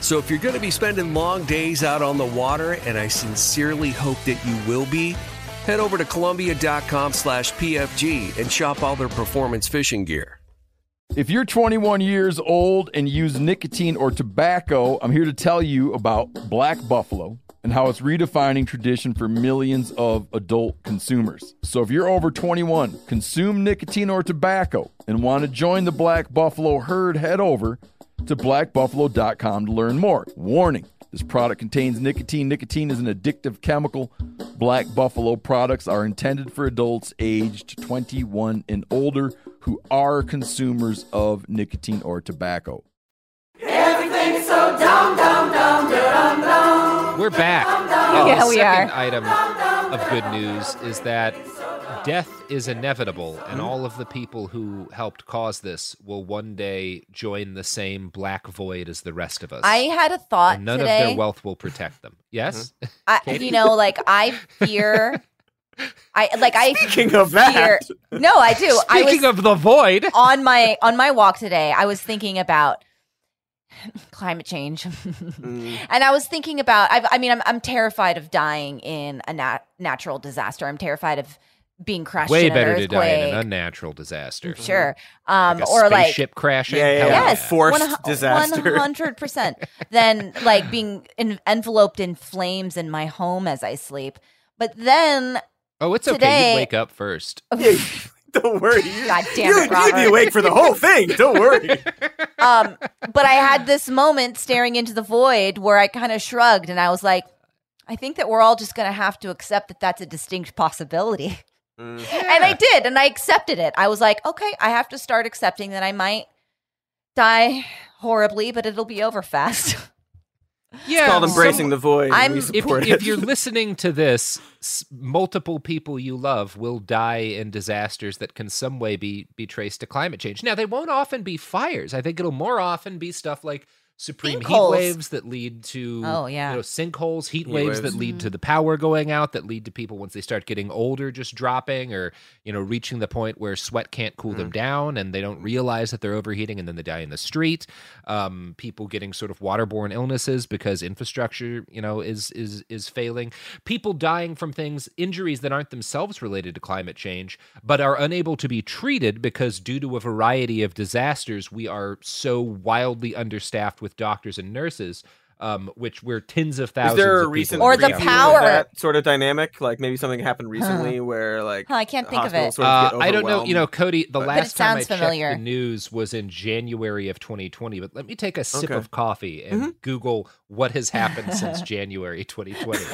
So if you're going to be spending long days out on the water, and I sincerely hope that you will be, head over to Columbia dot com slash P F G and shop all their performance fishing gear. If you're twenty-one years old and use nicotine or tobacco, I'm here to tell you about Black Buffalo and how it's redefining tradition for millions of adult consumers. So if you're over twenty-one, consume nicotine or tobacco, and want to join the Black Buffalo herd, head over to black buffalo dot com to learn more. Warning, This product contains nicotine. Nicotine is an addictive chemical. Black Buffalo products are intended for adults aged twenty-one and older who are consumers of nicotine or tobacco. Everything's so dumb, dumb, dumb, dumb, dumb. We're back. Oh, yeah, the we second are. Item of good news is that death is inevitable, and all of the people who helped cause this will one day join the same black void as the rest of us. I had a thought none today. None of their wealth will protect them. Yes? Mm-hmm. I, you know, like, I fear... I like. I Speaking fear, of that. No, I do. Speaking I was, of the void. on my on my walk today, I was thinking about climate change. mm. And I was thinking about... I've, I mean, I'm, I'm terrified of dying in a nat- natural disaster. I'm terrified of... being crushed way in better an earthquake. To die in an unnatural disaster, sure, um, like a or like ship crashing, yeah, yeah, yeah. yes, forced one, disaster, one hundred percent. Then like being in, enveloped in flames in my home as I sleep. But then, oh, it's today, okay. You wake up first. Don't worry. God damn it, Robert. You'd be awake for the whole thing. Don't worry. Um, but I had this moment staring into the void where I kind of shrugged and I was like, I think that we're all just going to have to accept that that's a distinct possibility. Mm. Yeah. And I did, and I accepted it. I was like, okay, I have to start accepting that I might die horribly, but it'll be over fast. Yeah, it's called embracing so the void. I'm, if, if you're listening to this, multiple people you love will die in disasters that can some way be, be traced to climate change. Now, they won't often be fires. I think it'll more often be stuff like Supreme heat waves that lead to oh, yeah. you know, sinkholes, heat, heat waves, waves that lead mm-hmm. to the power going out, that lead to people once they start getting older just dropping or you know reaching the point where sweat can't cool mm-hmm. them down and they don't realize that they're overheating and then they die in the street. Um, people getting sort of waterborne illnesses because infrastructure you know is is is failing. People dying from things, injuries that aren't themselves related to climate change but are unable to be treated because due to a variety of disasters we are so wildly understaffed with with doctors and nurses, um, which were tens of thousands. Is there a recent or the power that sort of dynamic? Like maybe something happened recently huh. where like huh, I can't think of it. Sort of uh, I don't know. You know, Cody, the but, last but time I familiar. checked the news was in January of twenty twenty. But let me take a sip okay. of coffee and mm-hmm. Google what has happened since January twenty twenty.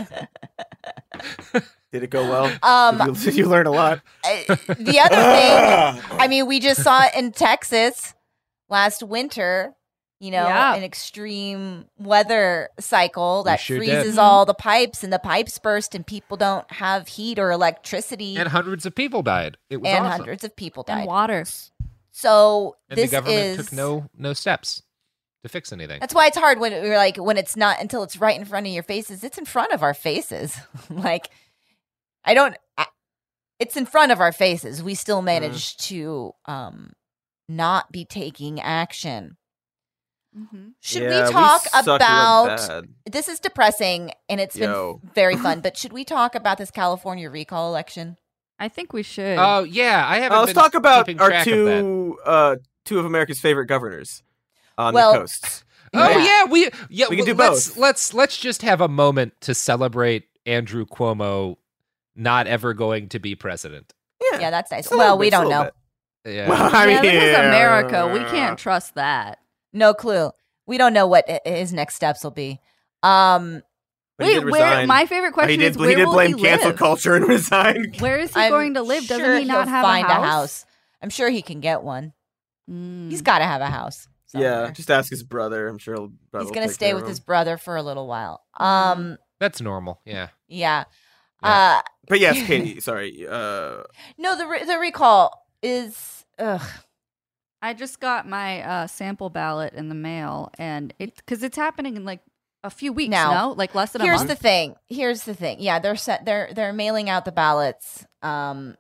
Did it go well? Um, did, you, did you learn a lot? I, the other thing, I mean, we just saw it in Texas last winter. You know, yeah. an extreme weather cycle that sure freezes did. all the pipes and the pipes burst and people don't have heat or electricity. And hundreds of people died. It was And awesome. hundreds of people died. And water. So and this the government is... took no no steps to fix anything. That's why it's hard when you're like when it's not until it's right in front of your faces. It's in front of our faces. like I don't I, it's in front of our faces. We still manage mm. to um, not be taking action. Mm-hmm. Should yeah, we talk we about this is depressing and it's Yo. been very fun, but should we talk about this California recall election? I think we should. Oh uh, yeah, I haven't. Uh, let's been talk about our two of uh, two of America's favorite governors on well, the coasts. Oh yeah, yeah we yeah we can do let's, both. Let's let's just have a moment to celebrate Andrew Cuomo not ever going to be president. Yeah, yeah that's nice. Well, bit, we don't know. Yeah. Well, I mean, yeah, this is America. We can't trust that. No clue. We don't know what his next steps will be. Um, wait, where, my favorite question oh, did, is where he did will blame he cancel live? Culture and resign. Where is he I'm going to live? Doesn't sure he not have find a, house? a house? I'm sure he can get one. Mm. He's got to have a house somewhere. Yeah, just ask his brother. I'm sure he'll probably he's going to stay with him. his brother for a little while. Um, that's normal. Yeah. Yeah. yeah. Uh, but yes, Katie. Sorry. Uh, no, the re- the recall is. Ugh. I just got my uh, sample ballot in the mail, and it because it's happening in like a few weeks now, no? like less than Here's a month. Here's the thing. Here's the thing. Yeah, they're set. They're they're mailing out the ballots um,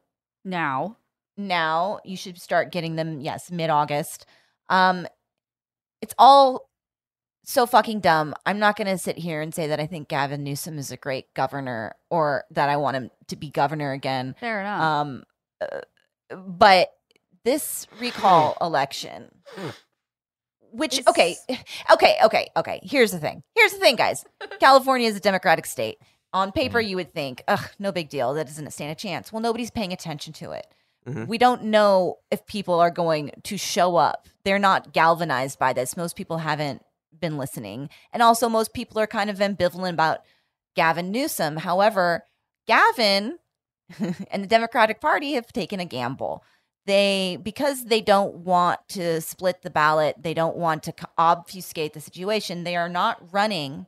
now. Now you should start getting them. Yes, mid-August. Um, it's all so fucking dumb. I'm not going to sit here and say that I think Gavin Newsom is a great governor or that I want him to be governor again. Fair enough. Um, uh, but. This recall election, which, it's... okay, okay, okay, okay. Here's the thing. Here's the thing, guys. California is a Democratic state. On paper, you would think, ugh, no big deal. That doesn't stand a chance. Well, nobody's paying attention to it. Mm-hmm. We don't know if people are going to show up. They're not galvanized by this. Most people haven't been listening. And also most people are kind of ambivalent about Gavin Newsom. However, Gavin and the Democratic Party have taken a gamble. They, because they don't want to split the ballot, they don't want to obfuscate the situation, they are not running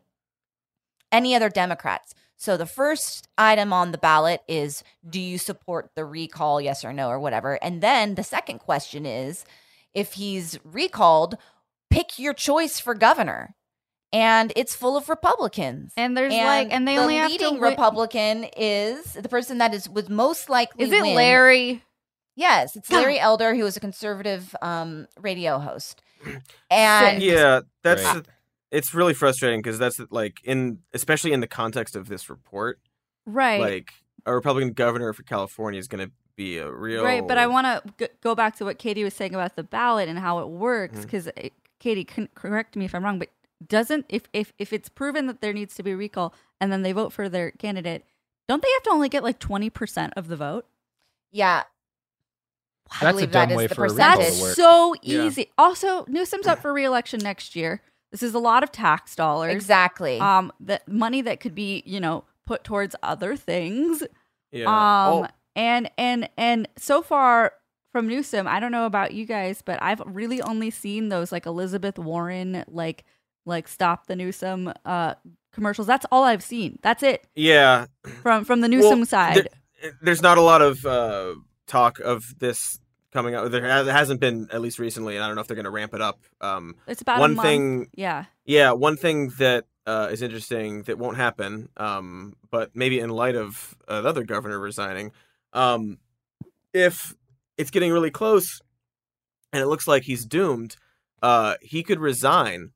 any other Democrats. So the first item on the ballot is, do you support the recall, yes or no, or whatever? And then the second question is, if he's recalled, pick your choice for governor. And it's full of Republicans. And there's and like, and they the only have to leading Republican is the person that is was most likely. Is it win. Larry? Yes, it's Larry Elder, who is a conservative um, radio host. And yeah, that's right. It's really frustrating because that's like in especially in the context of this report, right? Like a Republican governor for California is going to be a real right. But I want to g- go back to what Katie was saying about the ballot and how it works because mm-hmm. Katie, correct me if I'm wrong, but. Doesn't if, if if it's proven that there needs to be recall and then they vote for their candidate, don't they have to only get like twenty percent of the vote? Yeah. Wow. That's a dumb that way for a recall to work. That's so easy. Yeah. Also, Newsom's up for re-election next year. This is a lot of tax dollars. Exactly. Um, the money that could be, you know, put towards other things. Yeah. Um, oh. and and and so far from Newsom, I don't know about you guys, but I've really only seen those like Elizabeth Warren like like stop the Newsom uh, commercials. That's all I've seen. That's it. Yeah. From from the Newsom well, side. There, there's not a lot of uh, talk of this coming out. There hasn't been, at least recently, and I don't know if they're going to ramp it up. Um, it's about one a month. Thing, yeah. Yeah, one thing that uh, is interesting that won't happen, um, but maybe in light of another governor resigning, um, if it's getting really close and it looks like he's doomed, uh, he could resign.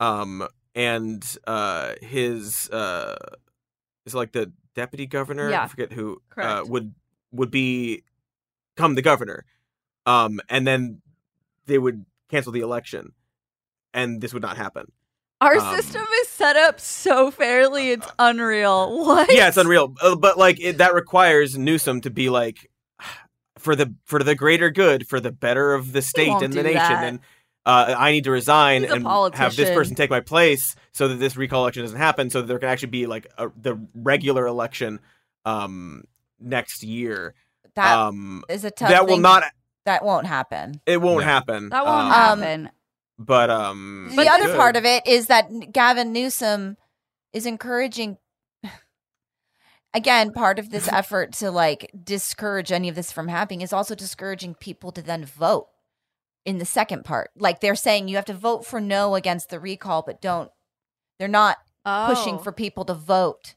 Um, and, uh, his, uh, is like the deputy governor, yeah. I forget who, Correct. uh, would, would be, become the governor. Um, and then they would cancel the election and this would not happen. Our um, system is set up so fairly. It's uh, unreal. What? Yeah, it's unreal. Uh, but like it, that requires Newsom to be like for the, for the greater good, for the better of the state and the nation. That. And, Uh, I need to resign and politician. Have this person take my place so that this recall election doesn't happen, so that there can actually be like a, the regular election um, next year. That um, is a tough that thing. Will not. That won't happen. It won't no. happen. That won't um, happen. But um, the other good. Part of it is that Gavin Newsom is encouraging. Again, part of this effort to like discourage any of this from happening is also discouraging people to then vote. In the second part, like they're saying you have to vote for no against the recall, but don't, they're not oh. pushing for people to vote.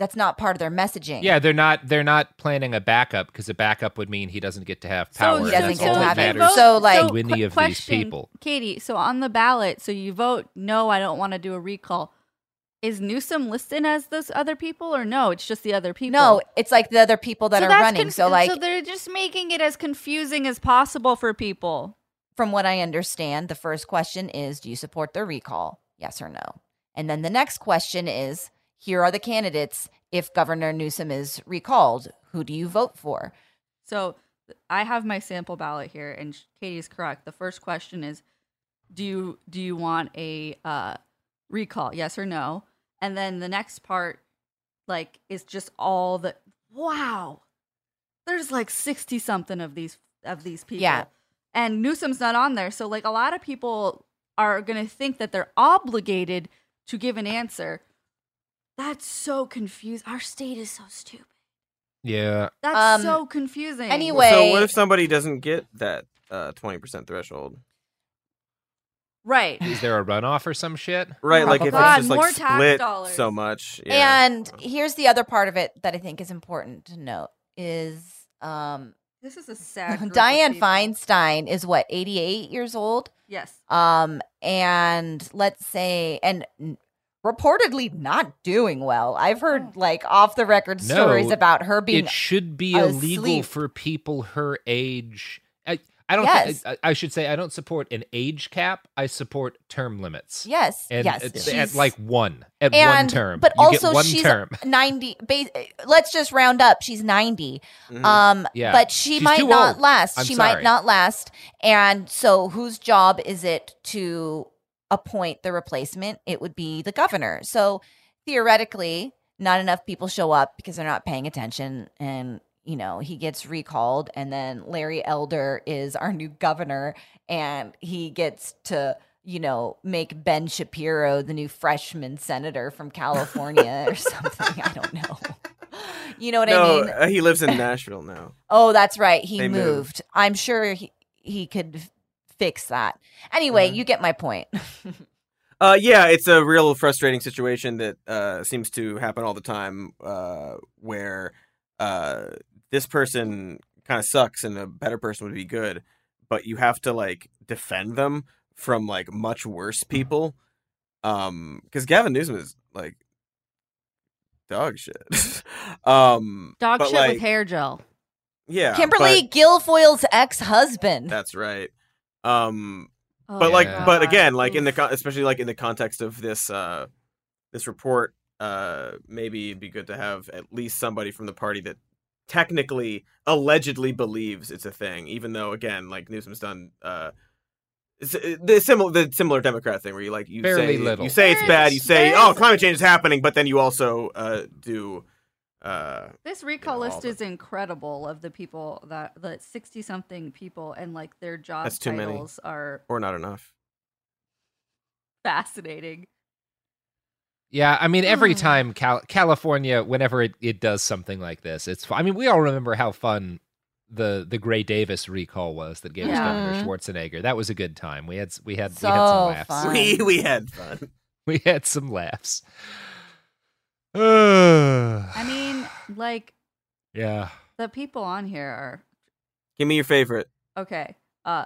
That's not part of their messaging. Yeah, they're not they're not planning a backup because a backup would mean he doesn't get to have power. So he doesn't get to have it. So like so any qu- of question, these people. Katie, so on the ballot, so you vote no, I don't want to do a recall. Is Newsom listed as those other people or no? It's just the other people. No, it's like the other people that so are running. Con- so like So they're just making it as confusing as possible for people. From what I understand, the first question is, do you support the recall? Yes or no? And then the next question is, here are the candidates. If Governor Newsom is recalled, who do you vote for? So I have my sample ballot here, and Katie's correct. The first question is, do you do you want a uh, recall? Yes or no? And then the next part, like, is just all the wow. There's like sixty something of these of these people. Yeah. And Newsom's not on there. So, like, a lot of people are going to think that they're obligated to give an answer. That's so confusing. Our state is so stupid. Yeah. That's um, so confusing. Anyway. So, what if somebody doesn't get that uh, twenty percent threshold? Right. Is there a runoff or some shit? Right. Probably. Like, if it's just, like, more split tax so much. Yeah. And here's the other part of it that I think is important to note is... um. This is a sad. Dianne Feinstein is what, eighty-eight years old? Yes. Um, and let's say, and reportedly not doing well. I've heard oh. like off the record stories no, about her being. It should be asleep. Illegal for people her age. I, I don't. Yes. Th- I, I should say I don't support an age cap. I support term limits. Yes. And yes. At, at like one at and, one term, but you also get one she's term. ninety. Ba- let's just round up. She's ninety. Mm-hmm. Um. Yeah. But she she's might not old. Last. I'm she sorry. might not last. And so, whose job is it to appoint the replacement, it would be the governor. So theoretically, not enough people show up because they're not paying attention, and you know, he gets recalled, and then Larry Elder is our new governor, and he gets to, you know, make Ben Shapiro the new freshman senator from California or something. I don't know. You know what no, I mean? Uh, he lives in Nashville now. Oh, that's right. He moved. moved. I'm sure he, he could f- fix that. Anyway, mm-hmm. you get my point. Uh, yeah, it's a real frustrating situation that uh, seems to happen all the time uh, where uh, this person kind of sucks and a better person would be good, but you have to like defend them from like much worse people. Um, because Gavin Newsom is like dog shit. um, dog shit like, with hair gel. Yeah. Kimberly but... Guilfoyle's ex-husband. That's right. Um, oh, but yeah. like, but again, like in the, con- especially like in the context of this, uh, this report, uh, maybe it'd be good to have at least somebody from the party that technically, allegedly believes it's a thing, even though again, like Newsom's done, uh, the similar the similar Democrat thing where you like you Fairly say little. you say it's bad, you say Fairly. oh climate change is happening, but then you also uh, do. Uh, this recall you know, list is the... incredible of the people that the sixty something people and like their job That's titles are or not enough. Fascinating. Yeah, I mean, every time Cal- California, whenever it, it does something like this, it's. I mean, we all remember how fun. The the Gray Davis recall was that gave us yeah. Governor Schwarzenegger. That was a good time. We had we had so we had some laughs. Fun. We we had fun. We had some laughs. Uh, I mean, like, yeah, the people on here are. Give me your favorite. Okay, uh,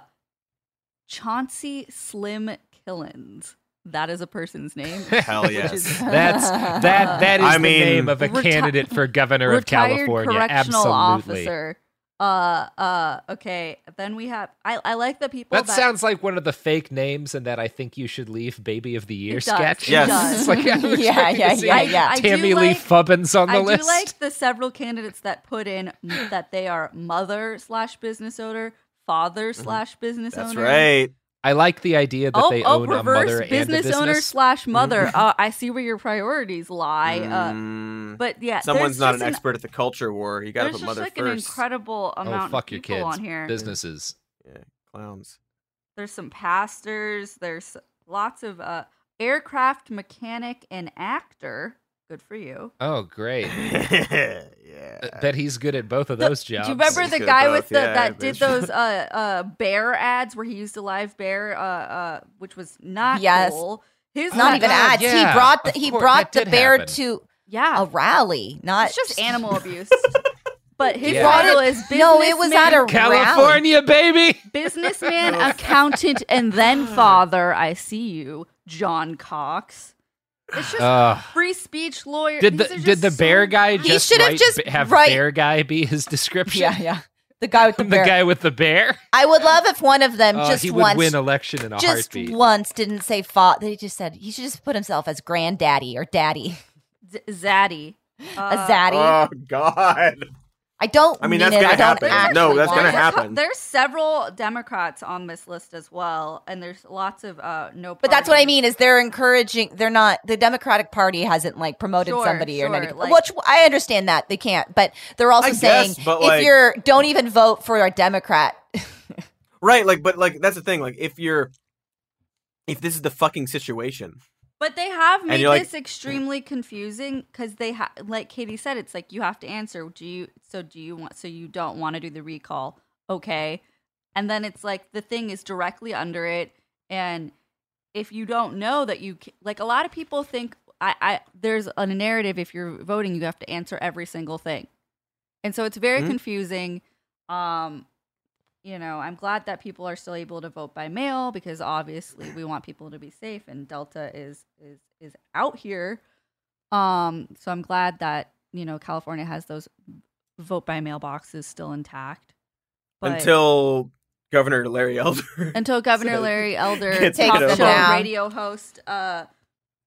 Chauncey Slim Killens. That is a person's name. Hell yes, is, that's that that is I the mean, name of a reti- candidate for governor of California. Correctional Absolutely. Officer. Uh, uh, okay. Then we have, I, I like the people that, that sounds like one of the fake names and that I think you should leave Baby of the Year it sketch. Does, yes. It does. Like, I was yeah, yeah, to yeah, yeah. Tammy Lee like, Fubbins on the I list. I do like the several candidates that put in that they are mother slash business owner, father slash business owner. That's right. I like the idea that oh, they oh, own a mother and a business. business owner slash mother. uh, I see where your priorities lie. Mm. Uh, but yeah, someone's not an, an expert at the culture war. You got to put mother like first. There's just like an incredible amount oh, fuck of your people kids. on here. Businesses, yeah, clowns. There's some pastors. There's lots of uh, aircraft mechanic and actor. Good for you. Oh, great. Yeah. Bet he's good at both of the, those jobs. Do you remember he's the guy with the yeah, that did those uh, uh, bear ads where he used a live bear, uh, uh, which was not yes. cool. His not even God, ads. Yeah. He brought the, he course, brought the bear happen. to yeah. a rally. Not it's just animal abuse. But his yeah. title is businessman. No, it was at a California rally. Baby. Businessman, accountant, and then father. I see you, John Cox. It's just uh, free speech lawyer. Did the did the so bear guy just, write, just have write... bear guy be his description? Yeah, yeah. The guy with the bear. The guy with the bear. I would love if one of them uh, just he would once win election in a just heartbeat. Once didn't say father. They just said he should just put himself as granddaddy or daddy, Z- zaddy, uh, a zaddy. Oh God. I don't. I mean, mean that's gonna happen. No, that's gonna happen. There's several Democrats on this list as well, and there's lots of uh, no. Party. But that's what I mean is they're encouraging. They're not. The Democratic Party hasn't like promoted sure, somebody sure, or anything. Like, which I understand that they can't, but they're also I saying guess, if like, you're don't even vote for a Democrat. Right, like, but like that's the thing. Like, if you're, if this is the fucking situation. But they have made like, this extremely confusing because they ha- like Katie said, it's like you have to answer. Do you so do you want so you don't want to do the recall? Okay, and then it's like the thing is directly under it, and if you don't know that you like a lot of people think I, I there's a narrative if you're voting you have to answer every single thing, and so it's very mm-hmm. confusing. Um, You know, I'm glad that people are still able to vote by mail because obviously we want people to be safe and Delta is is is out here. Um, so I'm glad that, you know, California has those vote by mail boxes still intact. But until Governor Larry Elder. Until Governor so Larry Elder, talk show down. radio host. Uh,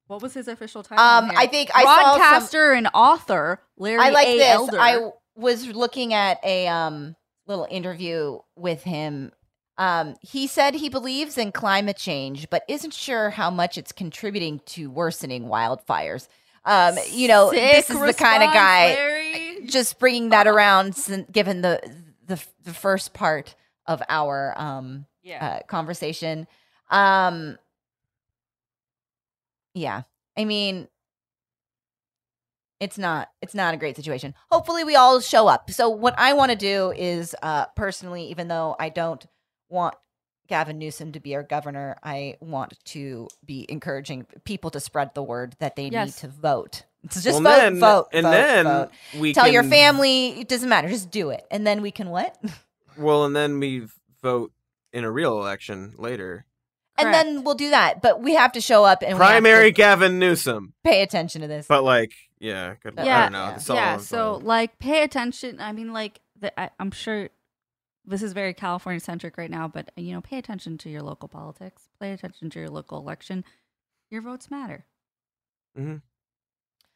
what was his official title? Um, I think I broadcaster saw some... and author Larry Elder. I like a. this. Elder. I was looking at a um. little interview with him Um, he said he believes in climate change, but isn't sure how much it's contributing to worsening wildfires. Um, you know, Sick this is response, the kind of guy Larry. Just bringing that around, given the the, the first part of our um, yeah. uh, conversation. Um, yeah, I mean, it's not it's not a great situation. Hopefully, we all show up. So, what I want to do is, uh, personally, even though I don't want Gavin Newsom to be our governor, I want to be encouraging people to spread the word that they yes. need to vote. Just well, vote, then, vote, and vote, then vote. We Tell can... your family, it doesn't matter, just do it. And then we can what? Well, and then we vote in a real election later. And Correct. Then we'll do that, but we have to show up and primary we have to Gavin Newsom. Pay attention to this. But like, yeah, good yeah, I don't know. Yeah, all yeah so fun. Like pay attention. I mean, like the, I, I'm sure this is very California centric right now, but you know, pay attention to your local politics. Pay attention to your local election. Your votes matter. Mm-hmm.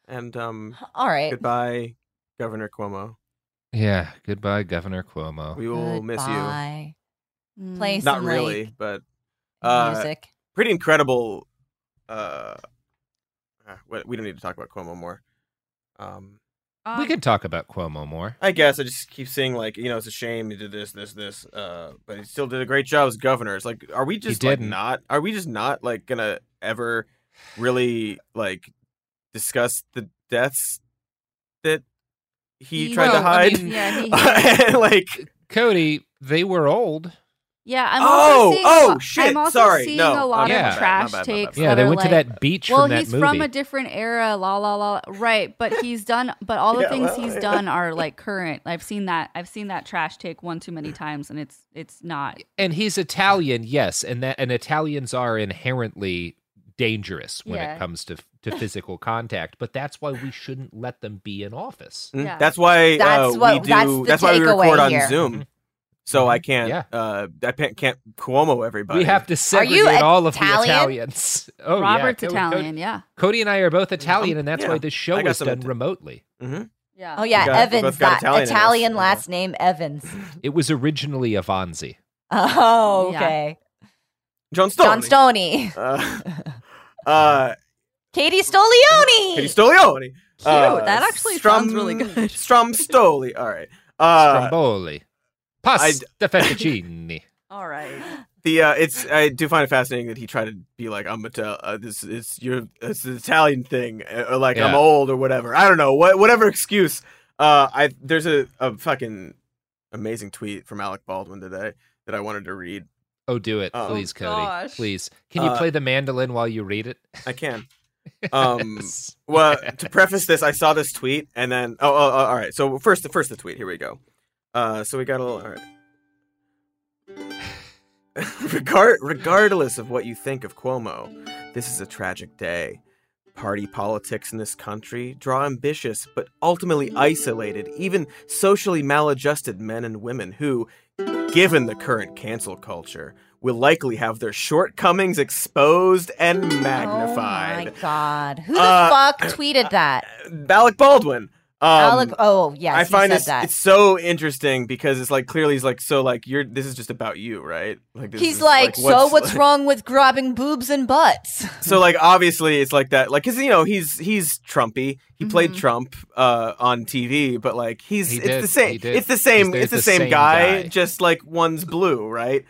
And um, all right. Goodbye, Governor Cuomo. Yeah, goodbye, Governor Cuomo. We will goodbye. Miss you. Mm. Play some not really, like, but uh, music. Pretty incredible. Uh, we don't need to talk about Cuomo more. Um. Um, we could talk about Cuomo more. I guess I just keep seeing, like, you know, it's a shame he did this, this, this, uh, but he still did a great job as governor. It's like, are we just like, not? Are we just not like gonna ever really like discuss the deaths that he, he tried no, to hide? I mean, yeah, he, he, like Cody, they were old. Yeah, I'm oh, also seeing, oh, shit. I'm also Sorry. seeing no. a lot yeah. of trash bad, takes. Yeah, they went like, to that beach well, from that movie. Well, he's from a different era, la, la, la. Right, but he's done, but all the yeah, things well, he's yeah. done are like current. I've seen that. I've seen that trash take one too many times, and it's it's not. And he's Italian, yes, and that and Italians are inherently dangerous when yeah. it comes to to physical contact, but that's why we shouldn't let them be in office. Yeah. That's why that's uh, what, we do. That's, that's why we record on here. Zoom. Mm-hmm. So I can't, yeah. uh, I can't Cuomo everybody. We have to segregate all of Italian? the Italians. Oh, Robert's yeah. Cody, Italian, Cody, yeah. Cody and I are both Italian, and that's yeah. why this show is done t- remotely. Mm-hmm. Yeah. Oh, yeah, got, Evans, that Italian, Italian last name, Evans. It was originally Avanzi. Oh, okay. Yeah. John Stoney. John Stoney. Uh, uh, Katie Stolioni. Katie Stolioni. Cute, uh, that actually Strum, sounds really good. Stromstoli, all right. Uh, Stromboli. Pasta fettuccine. All right. The uh, it's I do find it fascinating that he tried to be like I'm Ital- uh, this it's your it's an Italian thing or like yeah. I'm old or whatever. I don't know what whatever excuse. Uh, I there's a, a fucking amazing tweet from Alec Baldwin today that I wanted to read. Oh, do it, um, please, Cody. Gosh. Please, can you uh, play the mandolin while you read it? I can. Um, yes. Well, to preface this, I saw this tweet and then oh, oh, oh all right. So first the first the tweet. Here we go. Uh, so we got a little... All right. Regard, regardless of what you think of Cuomo, this is a tragic day. Party politics in this country draw ambitious but ultimately isolated, even socially maladjusted men and women who, given the current cancel culture, will likely have their shortcomings exposed and magnified. Oh my God. Who the uh, fuck tweeted that? Alec Baldwin. Um, Alec, oh yeah, I find this, that. It's so interesting because it's like clearly he's like so like you're this is just about you, right? Like this he's is like, like what's, so what's like, wrong with grabbing boobs and butts? So like obviously it's like that like because you know he's he's Trumpy. He mm-hmm. played Trump uh, on T V, but like he's he it's, did, the same, he it's the same it's the, the same it's the same guy, guy, just like one's blue, right?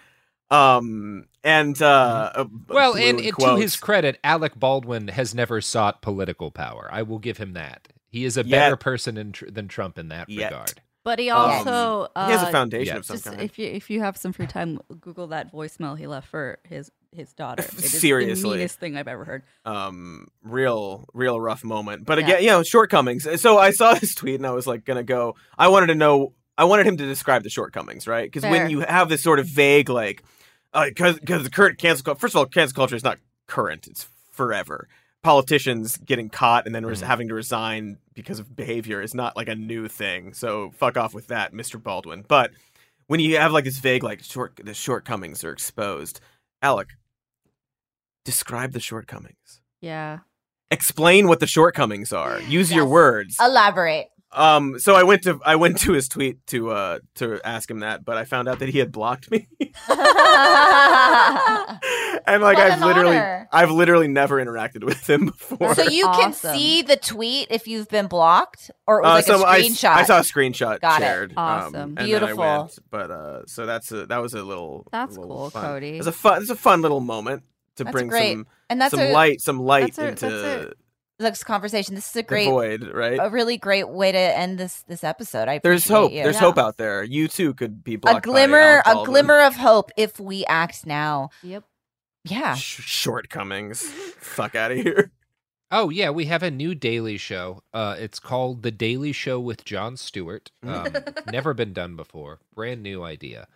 Um and uh well and, and to his credit, Alec Baldwin has never sought political power. I will give him that. He is a Yet. better person in tr- than Trump in that Yet. regard. But he also um, uh, he has a foundation yeah. of some just, kind. If you if you have some free time, Google that voicemail he left for his his daughter. It is Seriously, the meanest thing I've ever heard. Um, real real rough moment. But yeah. again, you know, shortcomings. So I saw this tweet and I was like, gonna go. I wanted to know. I wanted him to describe the shortcomings, right? Because when you have this sort of vague, like, because uh, because the current cancel culture. First of all, cancel culture is not current; it's forever. Politicians getting caught and then res- having to resign because of behavior is not like a new thing. So fuck off with that, Mister Baldwin. But when you have like this vague, like short, the shortcomings are exposed. Alec, describe the shortcomings. Yeah. Explain what the shortcomings are. Use yes. your words. Elaborate. Um, so I went to I went to his tweet to uh, to ask him that, but I found out that he had blocked me. And like I've literally honor. I've literally never interacted with him before. So you awesome. Can see the tweet if you've been blocked, or it was uh, like so a screenshot. I, I saw a screenshot Got shared. It. Awesome, um, beautiful. Went, but uh, so that's a, that was a little that's a little cool, fun. Cody. It's a fun it's a fun little moment to that's bring great. some and that's some a, light some light that's into. A, that's This conversation. This is a great, void, right? A really great way to end this this episode. I appreciate There's hope. You. There's yeah. hope out there. You too could be blocked. A glimmer, by a glimmer of hope if we act now. Yep. Yeah. Sh- shortcomings. Fuck out of here. Oh yeah, we have a new daily show. Uh, it's called The Daily Show with John Stewart. Um, never been done before. Brand new idea.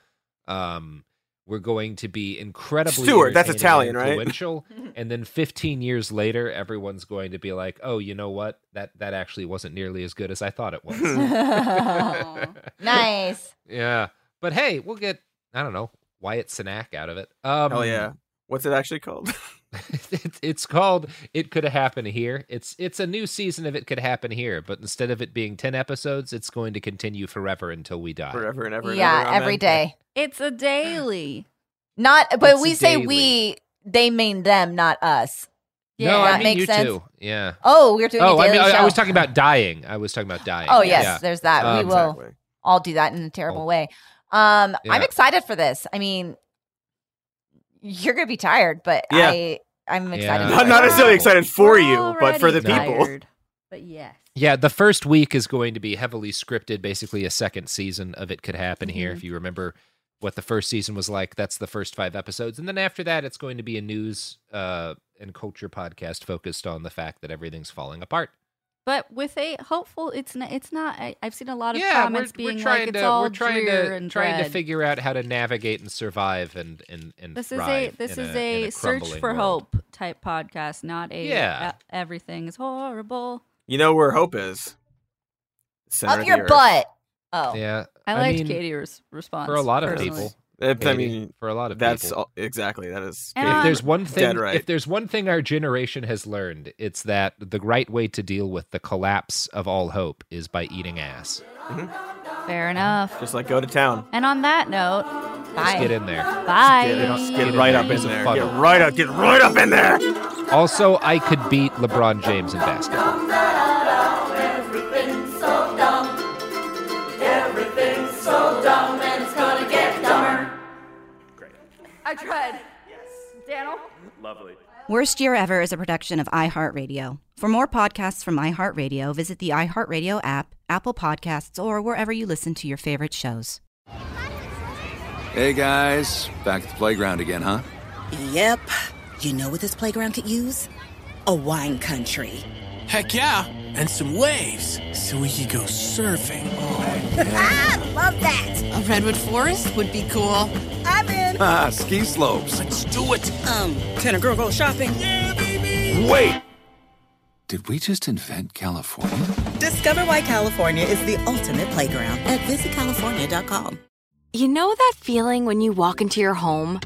Um, We're going to be incredibly Stewart, that's Italian, right? Influential, and then fifteen years later, everyone's going to be like, "Oh, you know what? That that actually wasn't nearly as good as I thought it was." Oh, nice. Yeah, but hey, we'll get I don't know Wyatt Cenac out of it. Um, oh yeah, what's it actually called? it, it's called "It Could Happen Here." It's it's a new season of "It Could Happen Here," but instead of it being ten episodes, it's going to continue forever until we die. Forever and ever. And yeah, ever, every day. It's a daily. Not, but it's we say daily. we, they mean them, not us. Yeah, no, I mean you sense? Too. Yeah. Oh, we're doing oh, a daily I mean, show. I was talking about dying. I was talking about dying. Oh, yes, yeah. There's that. Um, we will exactly. all do that in a terrible oh. way. Um, yeah. I'm excited for this. I mean, you're going to be tired, but yeah. I, I'm excited. Yeah. Not, not necessarily excited for we're you, but for the tired. People. But yes. Yeah, the first week is going to be heavily scripted, basically a second season of It Could Happen mm-hmm. Here, if you remember what the first season was like. That's the first five episodes. And then after that, it's going to be a news uh, and culture podcast focused on the fact that everything's falling apart. But with a hopeful, it's not, it's not, I, I've seen a lot of yeah, comments we're, we're being like, to, it's all we're trying to, and trying dread. to figure out how to navigate and survive and, and, and this thrive. Is a, this is a, a search for world. hope type podcast, not a, yeah. a everything is horrible. You know where hope is? Center Up your butt. Oh, yeah. I, I liked mean, Katie's response. For a lot of personally. people. If, I mean, for a lot of that's people. All, exactly. That is. If um, there's one thing, right. if there's one thing our generation has learned, it's that the right way to deal with the collapse of all hope is by eating ass. Mm-hmm. Fair enough. Just like go to town. And on that note, bye. Just get in there. Bye. Just get, get, get right up in there. Get right up. Get right up in there. Also, I could beat LeBron James in basketball. I tried. Yes. Daniel? Lovely. Worst Year Ever is a production of iHeartRadio. For more podcasts from iHeartRadio, visit the iHeartRadio app, Apple Podcasts, or wherever you listen to your favorite shows. Hey, guys. Back at the playground again, huh? Yep. You know what this playground could use? A wine country. Heck yeah. And some waves. So we could go surfing. Oh, yeah. Ah, love that. A redwood forest would be cool. I'm in. Ah, ski slopes. Let's do it. Um, can a girl go shopping? Yeah, baby. Wait. Did we just invent California? Discover why California is the ultimate playground at visit california dot com. You know that feeling when you walk into your home,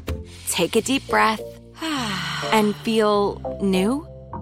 take a deep breath, and feel new?